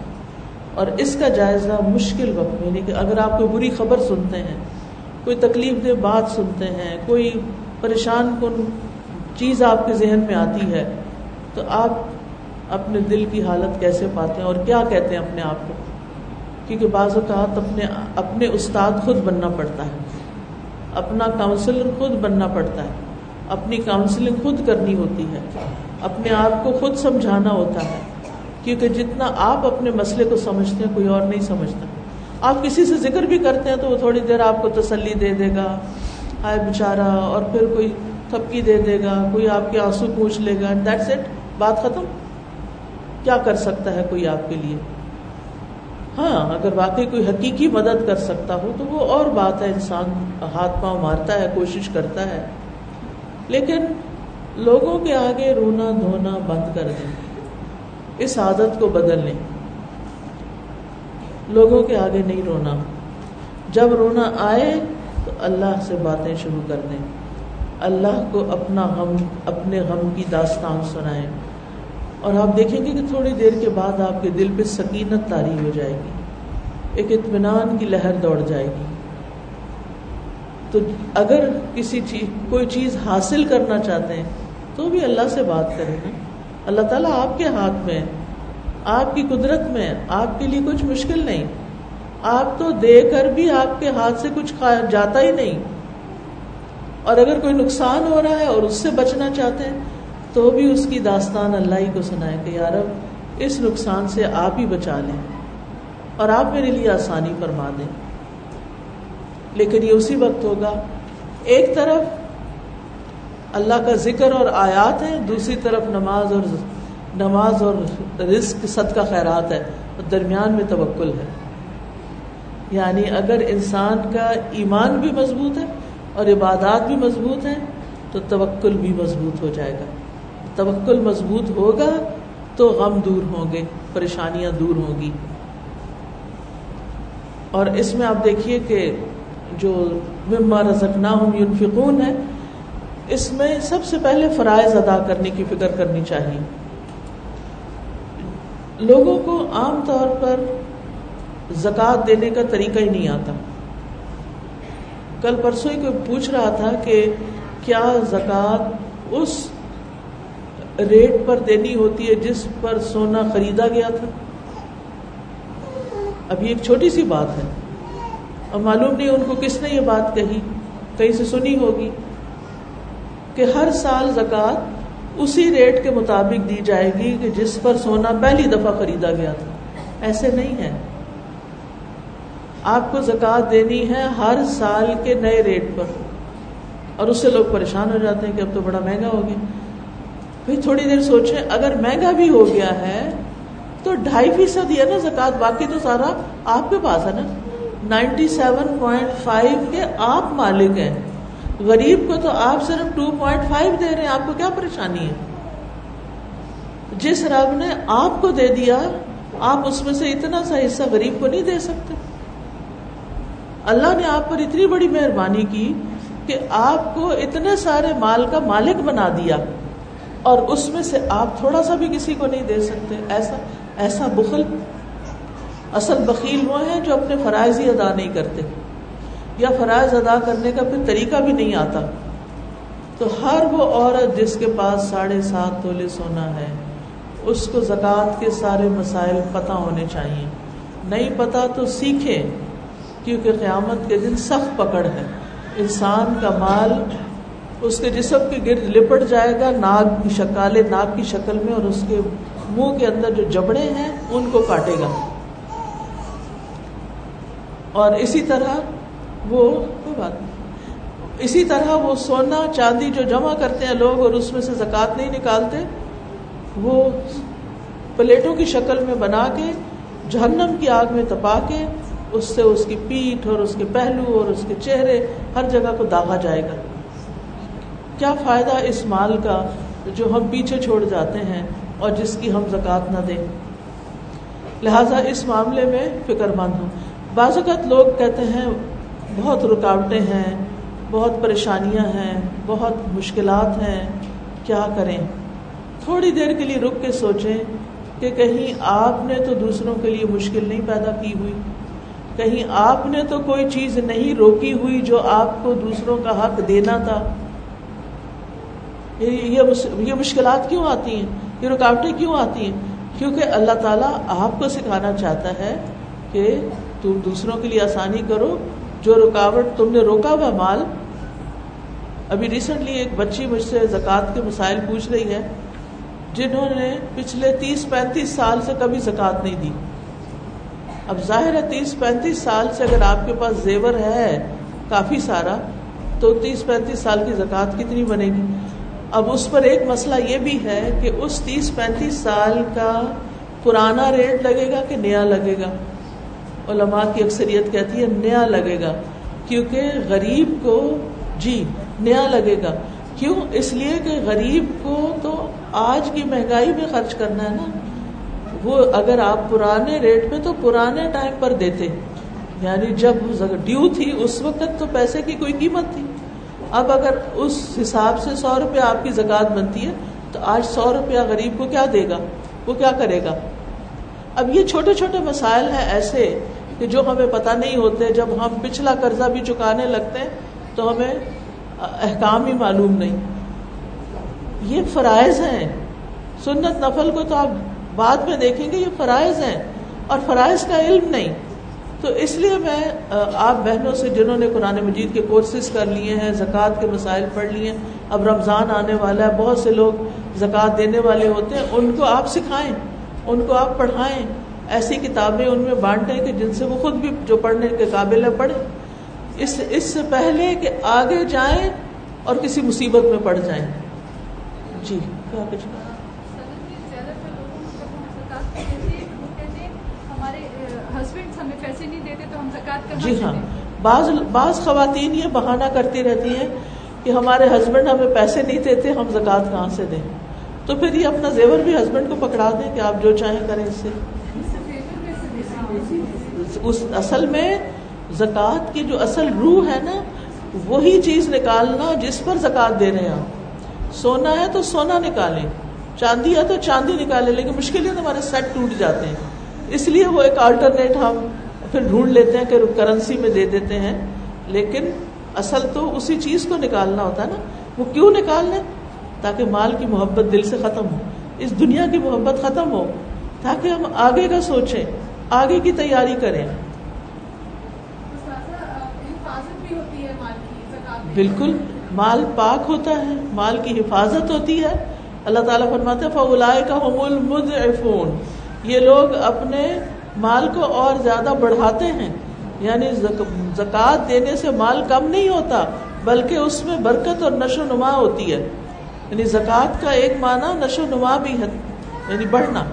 اور اس کا جائزہ مشکل وقت میں, یعنی کہ اگر آپ کو بری خبر سنتے ہیں, کوئی تکلیف دہ بات سنتے ہیں, کوئی پریشان کن چیز آپ کے ذہن میں آتی ہے, تو آپ اپنے دل کی حالت کیسے پاتے ہیں اور کیا کہتے ہیں اپنے آپ کو؟ کیونکہ بعض اوقات اپنے اپنے استاد خود بننا پڑتا ہے, اپنا کاؤنسلر خود بننا پڑتا ہے, اپنی کاؤنسلنگ خود کرنی ہوتی ہے, اپنے آپ کو خود سمجھانا ہوتا ہے, کیونکہ جتنا آپ اپنے مسئلے کو سمجھتے ہیں کوئی اور نہیں سمجھتا. آپ کسی سے ذکر بھی کرتے ہیں تو وہ تھوڑی دیر آپ کو تسلی دے دے گا, ہائے بیچارہ, اور پھر کوئی تھپکی دے دے گا, کوئی آپ کے آنسو پوچھ لے گا, دیٹس اٹ, بات ختم. کیا کر سکتا ہے کوئی آپ کے لیے؟ ہاں اگر واقعی کوئی حقیقی مدد کر سکتا ہو تو وہ اور بات ہے, انسان ہاتھ پاؤں مارتا ہے, کوشش کرتا ہے, لیکن لوگوں کے آگے رونا دھونا بند کر دیں, اس عادت کو بدل لیں. لوگوں کے آگے نہیں رونا, جب رونا آئے تو اللہ سے باتیں شروع کر دیں, اللہ کو اپنا غم, اپنے غم کی داستان سنائیں, اور آپ دیکھیں گے کہ تھوڑی دیر کے بعد آپ کے دل پہ سکینت طاری ہو جائے گی, ایک اطمینان کی لہر دوڑ جائے گی. تو اگر کسی چیز کوئی چیز حاصل کرنا چاہتے ہیں تو بھی اللہ سے بات کریں نا. اللہ تعالیٰ آپ کے ہاتھ میں ہے, آپ کی قدرت میں ہے, آپ کے لیے کچھ مشکل نہیں. آپ تو دے کر بھی آپ کے ہاتھ سے کچھ جاتا ہی نہیں, اور اگر کوئی نقصان ہو رہا ہے اور اس سے بچنا چاہتے ہیں تو بھی اس کی داستان اللہ ہی کو سنائیں کہ یا رب اس نقصان سے آپ ہی بچا لیں اور آپ میرے لیے آسانی فرما دیں. لیکن یہ اسی وقت ہوگا, ایک طرف اللہ کا ذکر اور آیات ہے, دوسری طرف نماز اور نماز اور رزق صدقہ خیرات ہے, اور درمیان میں توکل ہے. یعنی اگر انسان کا ایمان بھی مضبوط ہے اور عبادات بھی مضبوط ہیں تو توکل بھی مضبوط ہو جائے گا. توکل مضبوط ہوگا تو غم دور ہوں گے, پریشانیاں دور ہوں گی. اور اس میں آپ دیکھیے کہ جو مما رزقناہم ينفقون ہے, اس میں سب سے پہلے فرائض ادا کرنے کی فکر کرنی چاہیے. لوگوں کو عام طور پر زکوٰۃ دینے کا طریقہ ہی نہیں آتا. کل پرسوں ہی کوئی پوچھ رہا تھا کہ کیا زکوٰۃ اس ریٹ پر دینی ہوتی ہے جس پر سونا خریدا گیا تھا؟ اب یہ ایک چھوٹی سی بات ہے, اور معلوم نہیں ان کو کس نے یہ بات کہی, کہیں سے سنی ہوگی کہ ہر سال زکوٰۃ اسی ریٹ کے مطابق دی جائے گی کہ جس پر سونا پہلی دفعہ خریدا گیا تھا. ایسے نہیں ہے, آپ کو زکوٰۃ دینی ہے ہر سال کے نئے ریٹ پر, اور اس سے لوگ پریشان ہو جاتے ہیں کہ اب تو بڑا مہنگا ہو گیا. پھر تھوڑی دیر سوچیں, اگر مہنگا بھی ہو گیا ہے تو ڈھائی فیصد ہی ہے نا زکوٰۃ, باقی تو سارا آپ کے پاس ہے نا. نائنٹی سیون پوائنٹ فائیو کے آپ مالک ہیں, غریب کو تو آپ صرف ٹو پوائنٹ فائیو دے رہے ہیں, آپ کو کیا پریشانی ہے؟ جس رب نے آپ کو دے دیا آپ اس میں سے اتنا سا حصہ غریب کو نہیں دے سکتے. اللہ نے آپ پر اتنی بڑی مہربانی کی کہ آپ کو اتنے سارے مال کا مالک بنا دیا اور اس میں سے آپ تھوڑا سا بھی کسی کو نہیں دے سکتے. ایسا ایسا بخل. اصل بخیل وہ ہیں جو اپنے فرائض ہی ادا نہیں کرتے یا فرائض ادا کرنے کا پھر طریقہ بھی نہیں آتا. تو ہر وہ عورت جس کے پاس ساڑھے سات تولے سونا ہے اس کو زکوٰۃ کے سارے مسائل پتہ ہونے چاہیے. نہیں پتہ تو سیکھے, کیونکہ قیامت کے دن سخت پکڑ ہے. انسان کا مال اس کے جسم کے گرد لپٹ جائے گا, ناگ کی شکالے ناگ کی شکل میں, اور اس کے منہ کے اندر جو جبڑے ہیں ان کو کاٹے گا. اور اسی طرح وہ کوئی بات نہیں, اسی طرح وہ سونا چاندی جو جمع کرتے ہیں لوگ اور اس میں سے زکوٰۃ نہیں نکالتے, وہ پلیٹوں کی شکل میں بنا کے جہنم کی آگ میں تپا کے اس سے اس کی پیٹھ اور اس کے پہلو اور اس کے چہرے ہر جگہ کو داغا جائے گا. کیا فائدہ اس مال کا جو ہم پیچھے چھوڑ جاتے ہیں اور جس کی ہم زکوٰۃ نہ دیں؟ لہٰذا اس معاملے میں فکر مند ہوں. بعض اوقات لوگ کہتے ہیں بہت رکاوٹیں ہیں, بہت پریشانیاں ہیں, بہت مشکلات ہیں, کیا کریں؟ تھوڑی دیر کے لیے رک کے سوچیں کہ کہیں آپ نے تو دوسروں کے لیے مشکل نہیں پیدا کی ہوئی, کہیں آپ نے تو کوئی چیز نہیں روکی ہوئی جو آپ کو دوسروں کا حق دینا تھا. یہ مشکلات کیوں آتی ہیں, یہ رکاوٹیں کیوں آتی ہیں؟ کیونکہ اللہ تعالیٰ آپ کو سکھانا چاہتا ہے کہ تم دوسروں کے لیے آسانی کرو. جو رکاوٹ تم نے روکا ہوا مال. ابھی ریسنٹلی ایک بچی مجھ سے زکوٰۃ کے مسائل پوچھ رہی ہے جنہوں نے پچھلے تیس پینتیس سال سے کبھی زکوٰۃ نہیں دی. اب ظاہر ہے تیس پینتیس سال سے اگر آپ کے پاس زیور ہے کافی سارا تو تیس پینتیس سال کی زکوٰۃ کتنی بنے گی؟ اب اس پر ایک مسئلہ یہ بھی ہے کہ اس تیس پینتیس سال کا پرانا ریٹ لگے گا کہ نیا لگے گا؟ علماء کی اکثریت کہتی ہے نیا لگے گا, کیونکہ غریب کو جی نیا لگے گا. کیوں؟ اس لیے کہ غریب کو تو آج کی مہنگائی میں خرچ کرنا ہے نا. وہ اگر آپ پرانے ریٹ میں تو پرانے ٹائم پر دیتے, یعنی جب ڈیو تھی اس وقت تو پیسے کی کوئی قیمت تھی. اب اگر اس حساب سے سو روپیہ آپ کی زکوٰۃ بنتی ہے تو آج سو روپیہ غریب کو کیا دے گا, وہ کیا کرے گا؟ اب یہ چھوٹے چھوٹے مسائل ہیں ایسے کہ جو ہمیں پتہ نہیں ہوتے. جب ہم پچھلا قرضہ بھی چکانے لگتے ہیں تو ہمیں احکام ہی معلوم نہیں. یہ فرائض ہیں, سنت نفل کو تو آپ بعد میں دیکھیں گے, یہ فرائض ہیں اور فرائض کا علم نہیں. تو اس لیے میں آپ بہنوں سے جنہوں نے قرآن مجید کے کورسز کر لیے ہیں, زکوٰۃ کے مسائل پڑھ لیے ہیں, اب رمضان آنے والا ہے, بہت سے لوگ زکوٰۃ دینے والے ہوتے ہیں, ان کو آپ سکھائیں, ان کو آپ پڑھائیں, ایسی کتابیں ان میں بانٹیں کہ جن سے وہ خود بھی جو پڑھنے کے قابل ہے پڑھیں, اس اس سے پہلے کہ آگے جائیں اور کسی مصیبت میں پڑ جائیں. جی کیا کچھ جی ہاں, بعض بعض خواتین یہ بہانہ کرتی رہتی ہیں کہ ہمارے ہسبینڈ ہمیں پیسے نہیں دیتے, ہم زکوٰۃ کہاں سے دیں؟ تو پھر یہ اپنا زیور بھی ہسبینڈ کو پکڑا دیں کہ آپ جو چاہیں کریں اس سے. اس اصل میں زکوٰۃ کی جو اصل روح ہے نا, وہی چیز نکالنا جس پر زکوٰۃ دے رہے ہیں آپ. سونا ہے تو سونا نکالیں, چاندی ہے تو چاندی نکالیں, لیکن مشکل ہے ہمارے سیٹ ٹوٹ جاتے ہیں, اس لیے وہ ایک آلٹرنیٹ ہم پھر ڈھونڈ لیتے ہیں کہ کرنسی میں دے دیتے ہیں. لیکن اصل تو اسی چیز کو نکالنا ہوتا ہے نا. وہ کیوں نکالنا؟ تاکہ مال کی محبت دل سے ختم ہو, اس دنیا کی محبت ختم ہو, تاکہ ہم آگے کا سوچیں, آگے کی تیاری کریں. بالکل مال پاک ہوتا ہے, مال کی حفاظت ہوتی ہے. اللہ تعالیٰ فرماتے ہیں فَأُولَٰئِكَ هُمُ الْمُضْعِفُونَ, یہ لوگ اپنے مال کو اور زیادہ بڑھاتے ہیں. یعنی زکوٰۃ دینے سے مال کم نہیں ہوتا بلکہ اس میں برکت اور نشو و نما ہوتی ہے. یعنی زکوٰۃ کا ایک معنی نشو و نما بھی ہے, یعنی بڑھنا.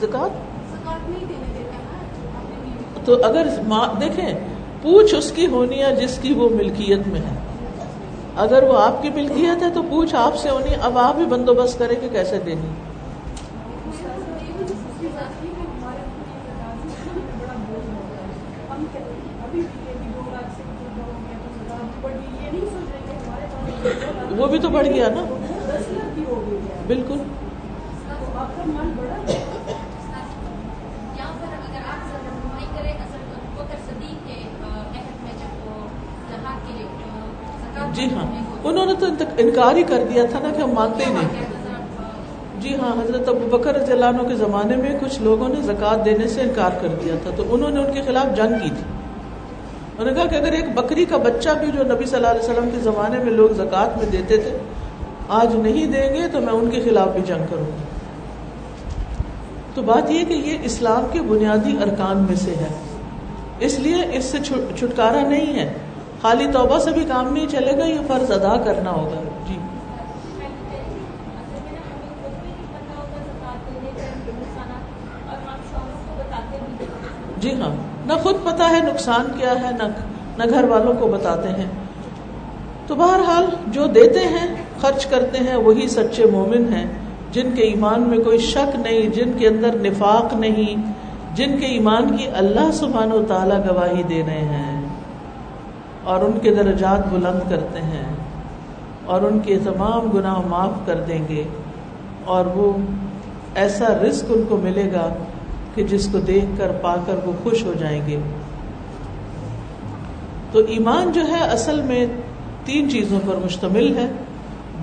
زکوٰۃ نہیں دینے دیتا. تو اگر دیکھیں پوچھ اس کی ہونی ہے جس کی وہ ملکیت میں ہے. اگر وہ آپ کی ملکیت ہے تو پوچھ آپ سے ہونی. اب آپ ہی بندوبست کریں کہ کیسے دینی. وہ بھی تو بڑھ گیا نا. بالکل. جی ہاں, انہوں نے تو انکار ہی کر دیا تھا نا کہ ہم مانتے ہی نہیں. جی ہاں, حضرت ابو بکر رضی اللہ عنہ کے زمانے میں کچھ لوگوں نے زکوٰۃ دینے سے انکار کر دیا تھا, تو انہوں نے ان کے خلاف جنگ کی تھی. انہوں نے کہا کہ اگر ایک بکری کا بچہ بھی جو نبی صلی اللہ علیہ وسلم کے زمانے میں لوگ زکوٰۃ میں دیتے تھے آج نہیں دیں گے تو میں ان کے خلاف بھی جنگ کروں گا. تو بات یہ کہ یہ اسلام کے بنیادی ارکان میں سے ہے, اس لیے اس سے چھٹکارا نہیں ہے. خالی توبہ سے بھی کام نہیں چلے گا, یہ فرض ادا کرنا ہوگا. جی جی ہاں, نہ خود پتہ ہے نقصان کیا ہے, نہ نہ گھر والوں کو بتاتے ہیں. تو بہرحال جو دیتے ہیں خرچ کرتے ہیں وہی سچے مومن ہیں, جن کے ایمان میں کوئی شک نہیں, جن کے اندر نفاق نہیں, جن کے ایمان کی اللہ سبحانہ و تعالیٰ گواہی دے رہے ہیں اور ان کے درجات بلند کرتے ہیں اور ان کے تمام گناہ معاف کر دیں گے, اور وہ ایسا رزق ان کو ملے گا کہ جس کو دیکھ کر پا کر وہ خوش ہو جائیں گے. تو ایمان جو ہے اصل میں تین چیزوں پر مشتمل ہے,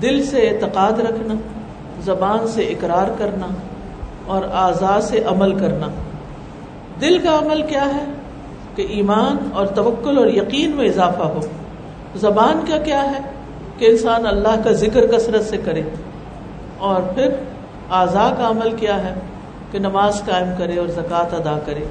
دل سے اعتقاد رکھنا, زبان سے اقرار کرنا, اور اعضاء سے عمل کرنا. دل کا عمل کیا ہے؟ کہ ایمان اور توکل اور یقین میں اضافہ ہو. زبان کا کیا ہے؟ کہ انسان اللہ کا ذکر کثرت سے کرے. اور پھر اعضاء کا عمل کیا ہے؟ کہ نماز قائم کرے اور زکوٰۃ ادا کرے.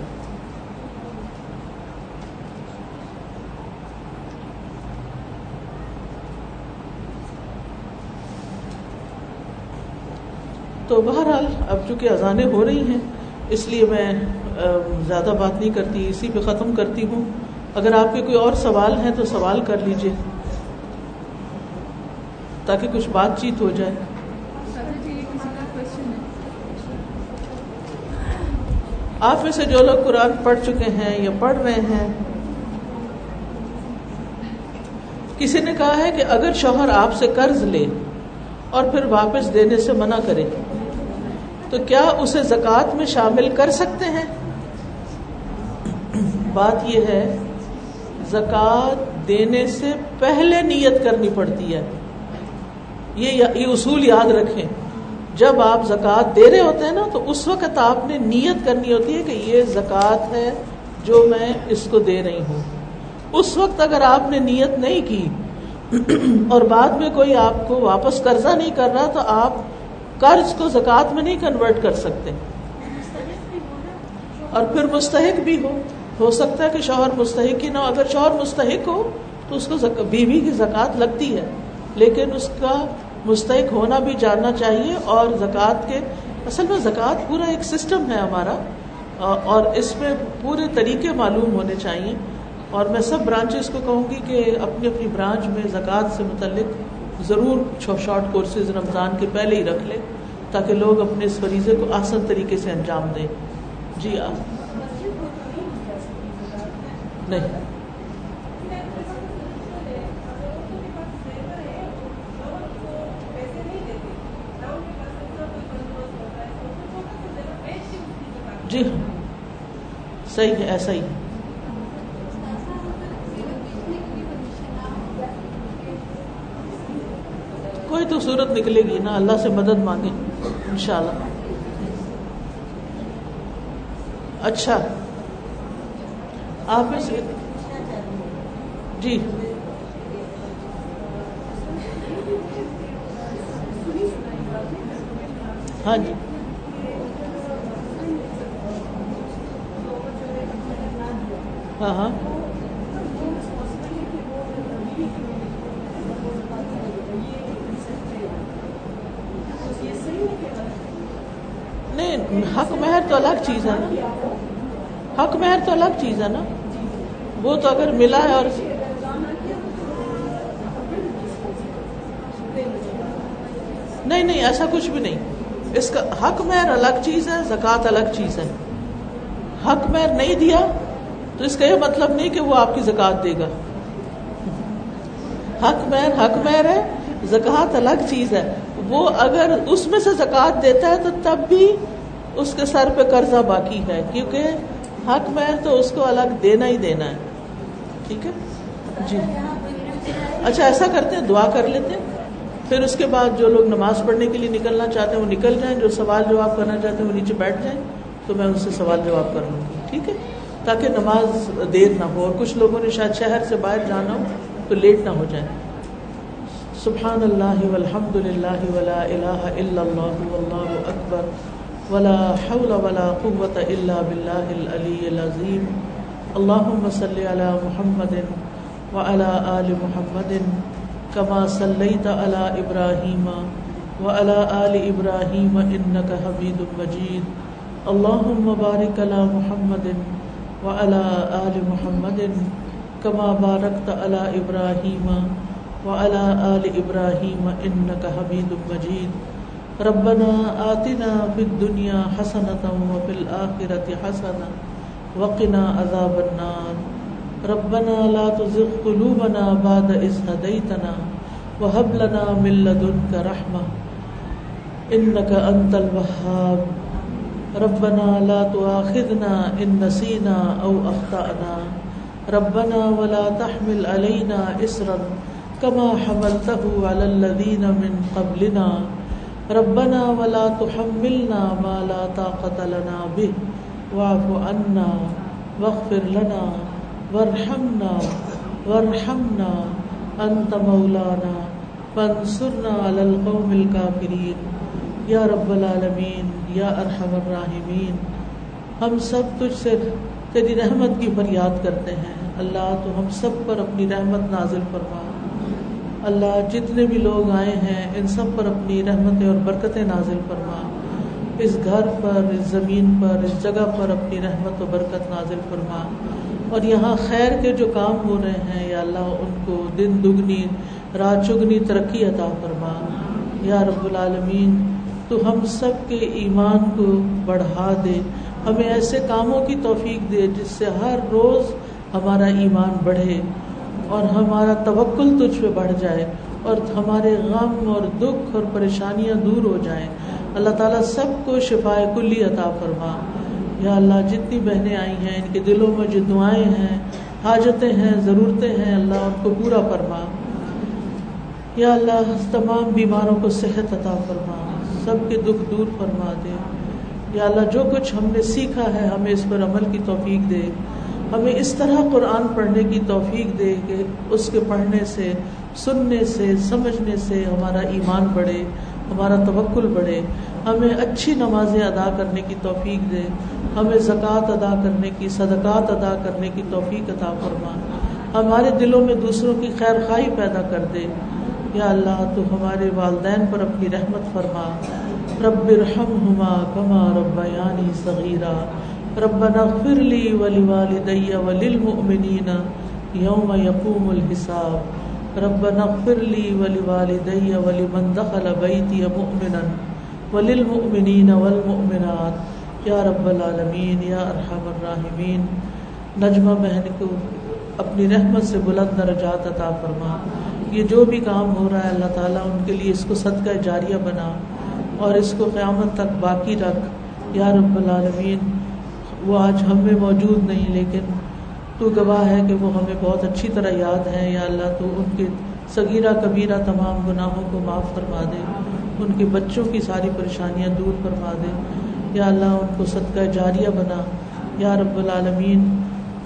تو بہرحال اب چونکہ اذانیں ہو رہی ہیں اس لیے میں زیادہ بات نہیں کرتی, اسی پہ ختم کرتی ہوں. اگر آپ کے کوئی اور سوال ہیں تو سوال کر لیجئے تاکہ کچھ بات چیت ہو جائے. آپ میں سے جو لوگ قرآن پڑھ چکے ہیں یا پڑھ رہے ہیں, کسی نے کہا ہے کہ اگر شوہر آپ سے قرض لے اور پھر واپس دینے سے منع کرے تو کیا اسے زکوٰۃ میں شامل کر سکتے ہیں؟ بات یہ ہے زکوٰۃ دینے سے پہلے نیت کرنی پڑتی ہے. یہ یہ اصول یاد رکھیں, جب آپ زکوٰۃ دے رہے ہوتے ہیں نا تو اس وقت آپ نے نیت کرنی ہوتی ہے کہ یہ زکوٰۃ ہے جو میں اس کو دے رہی ہوں. اس وقت اگر آپ نے نیت نہیں کی اور بعد میں کوئی آپ کو واپس قرضہ نہیں کر رہا تو آپ قرض کو زکوٰۃ میں نہیں کنورٹ کر سکتے. اور پھر مستحق بھی ہو ہو سکتا ہے کہ شوہر مستحق ہی نہ ہو. اگر شوہر مستحق ہو تو اس کو بیوی کی زکوٰۃ لگتی ہے, لیکن اس کا مستحق ہونا بھی جاننا چاہیے. اور زکوٰۃ کے اصل میں زکوٰۃ پورا ایک سسٹم ہے ہمارا, اور اس میں پورے طریقے معلوم ہونے چاہیے. اور میں سب برانچز کو کہوں گی کہ اپنی اپنی برانچ میں زکوٰۃ سے متعلق ضرور شارٹ کورسز رمضان کے پہلے ہی رکھ لیں تاکہ لوگ اپنے اس فریضے کو آسان طریقے سے انجام دیں. جی آپ نہیں جی صحیح ہے, ایسا ہی. کوئی تو صورت نکلے گی نا, اللہ سے مدد مانگے انشاءاللہ. اچھا آپ اس جی ہاں جی ہاں ہاں نہیں, حق مہر تو الگ چیز ہے نا، حق مہر تو الگ چیز ہے نا، وہ تو اگر ملا ہے اور نہیں نہیں ایسا کچھ بھی نہیں، اس کا حق مہر الگ چیز ہے، زکوٰۃ الگ چیز ہے. حق مہر نہیں دیا تو اس کا یہ مطلب نہیں کہ وہ آپ کی زکوٰۃ دے گا. حق مہر حق مہر ہے، زکوٰۃ الگ چیز ہے. وہ اگر اس میں سے زکوٰۃ دیتا ہے تو تب بھی اس کے سر پہ قرضہ باقی ہے، کیونکہ حق مہر تو اس کو الگ دینا ہی دینا ہے. ٹھیک ہے جی. اچھا ایسا کرتے ہیں دعا کر لیتے ہیں، پھر اس کے بعد جو لوگ نماز پڑھنے کے لیے نکلنا چاہتے ہیں وہ نکل جائیں، جو سوال جواب کرنا چاہتے ہیں وہ نیچے بیٹھ جائیں، تو میں ان سے سوال جواب کروں گی. ٹھیک ہے، تاکہ نماز دیر نہ ہو، اور کچھ لوگوں نے شاید شہر سے باہر جانا ہو تو لیٹ نہ ہو جائیں. سبحان اللہ والحمد للہ ولا الہ الا اللہ واللہ اکبر ولا حول ولا قوة الا باللہ العلی العظیم. اللہم صلی علی محمد وعلی آل محمد کما صلیت علی ابراہیم وعلی آل ابراہیم انکا حمید مجید. اللہم بارک علی محمد وعلی آل محمد کما بارکت علی ابراہیم وعلى آل إبراهيم إنك حميد مجيد. ربنا آتنا في الدنيا حسنة وفي الآخرة حسنة وقنا عذاب النار. ربنا لا تزغ قلوبنا بعد إذ هديتنا وهب لنا من لدنك رحمة إنك أنت الوهاب. ربنا لا تؤاخذنا إن نسينا أو أخطأنا. ربنا ولا تحمل علينا إصرا كما حملته على الذين من قبلنا. ربنا ولا تحملنا ما لا طاقة لنا به واعف عنا واغفر لنا وارحمنا وارحمنا أنت مولانا فانصرنا على القوم الكافرين. یا رب العالمین یا ارحم الراحمین، ہم سب تجھ سے تیری رحمت کی فریاد کرتے ہیں. اللہ تو ہم سب پر اپنی رحمت نازل فرما. اللہ جتنے بھی لوگ آئے ہیں ان سب پر اپنی رحمتیں اور برکتیں نازل فرما. اس گھر پر، اس زمین پر، اس جگہ پر اپنی رحمت و برکت نازل فرما. اور یہاں خیر کے جو کام ہو رہے ہیں یا اللہ ان کو دن دگنی رات چگنی ترقی عطا فرما. یا رب العالمین تو ہم سب کے ایمان کو بڑھا دے، ہمیں ایسے کاموں کی توفیق دے جس سے ہر روز ہمارا ایمان بڑھے اور ہمارا توکل تجھ پہ بڑھ جائے، اور ہمارے غم اور دکھ اور پریشانیاں دور ہو جائیں. اللہ تعالیٰ سب کو شفاء کلی عطا فرما. یا اللہ جتنی بہنیں آئی ہیں ان کے دلوں میں جو دعائیں ہیں، حاجتیں ہیں، ضرورتیں ہیں، اللہ ان کو پورا فرما. یا اللہ تمام بیماروں کو صحت عطا فرما، سب کے دکھ دور فرما دے. یا اللہ جو کچھ ہم نے سیکھا ہے ہمیں اس پر عمل کی توفیق دے. ہمیں اس طرح قرآن پڑھنے کی توفیق دے کہ اس کے پڑھنے سے، سننے سے، سمجھنے سے ہمارا ایمان بڑھے، ہمارا توکل بڑھے. ہمیں اچھی نمازیں ادا کرنے کی توفیق دے. ہمیں زکوٰۃ ادا کرنے کی، صدقات ادا کرنے کی توفیق عطا فرما. ہمارے دلوں میں دوسروں کی خیر خواہی پیدا کر دے. یا اللہ تو ہمارے والدین پر اپنی رحمت فرما. رب ارحمہما کما ربیانی صغیرا. ربنا اغفر لی ولوالدی وللمؤمنین یوم یقوم الحساب. ربنا اغفر لی ولوالدی ولمن دخل بیتی مؤمنا وللمؤمنین والمؤمنات. یا رب العالمین یا ارحم الراحمین، نجمہ بہن کو اپنی رحمت سے بلند درجات عطا فرما. یہ جو بھی کام ہو رہا ہے اللہ تعالیٰ ان کے لیے اس کو صدقہ جاریہ بنا اور اس کو قیامت تک باقی رکھ. یا رب العالمین وہ آج ہم میں موجود نہیں، لیکن تو گواہ ہے کہ وہ ہمیں بہت اچھی طرح یاد ہے. یا اللہ تو ان کے صغیرہ کبیرہ تمام گناہوں کو معاف فرما دے، ان کے بچوں کی ساری پریشانیاں دور فرما دے. یا اللہ ان کو صدقہ جاریہ بنا. یا رب العالمین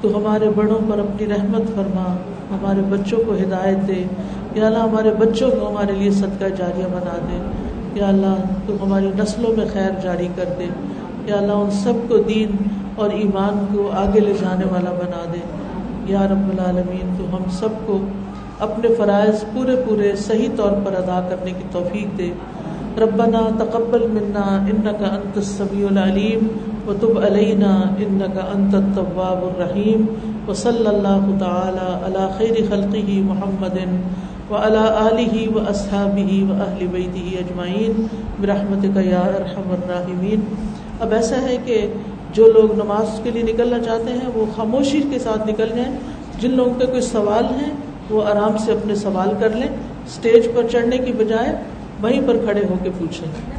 تو ہمارے بڑوں پر اپنی رحمت فرما، ہمارے بچوں کو ہدایت دے. یا اللہ ہمارے بچوں کو ہمارے لیے صدقہ جاریہ بنا دے. یا اللہ تو ہماری نسلوں میں خیر جاری کر دے. یا اللہ ان سب کو دین اور ایمان کو آگے لے جانے والا بنا دے. یا رب العالمین تو ہم سب کو اپنے فرائض پورے پورے صحیح طور پر ادا کرنے کی توفیق دے. ربنا تقبل منا انك انت السميع العليم وتب علينا انك انت التواب الرحيم وصلى الله تعالى على خير خلقه محمد وعلى آلہ واصحابہ واہل بیتہ اجمعین برحمتک یا ارحم الراحمین. اب ایسا ہے کہ جو لوگ نماز کے لیے نکلنا چاہتے ہیں وہ خاموشی کے ساتھ نکل جائیں. جن لوگوں کے کوئی سوال ہیں وہ آرام سے اپنے سوال کر لیں, اسٹیج پر چڑھنے کی بجائے وہیں پر کھڑے ہو کے پوچھیں.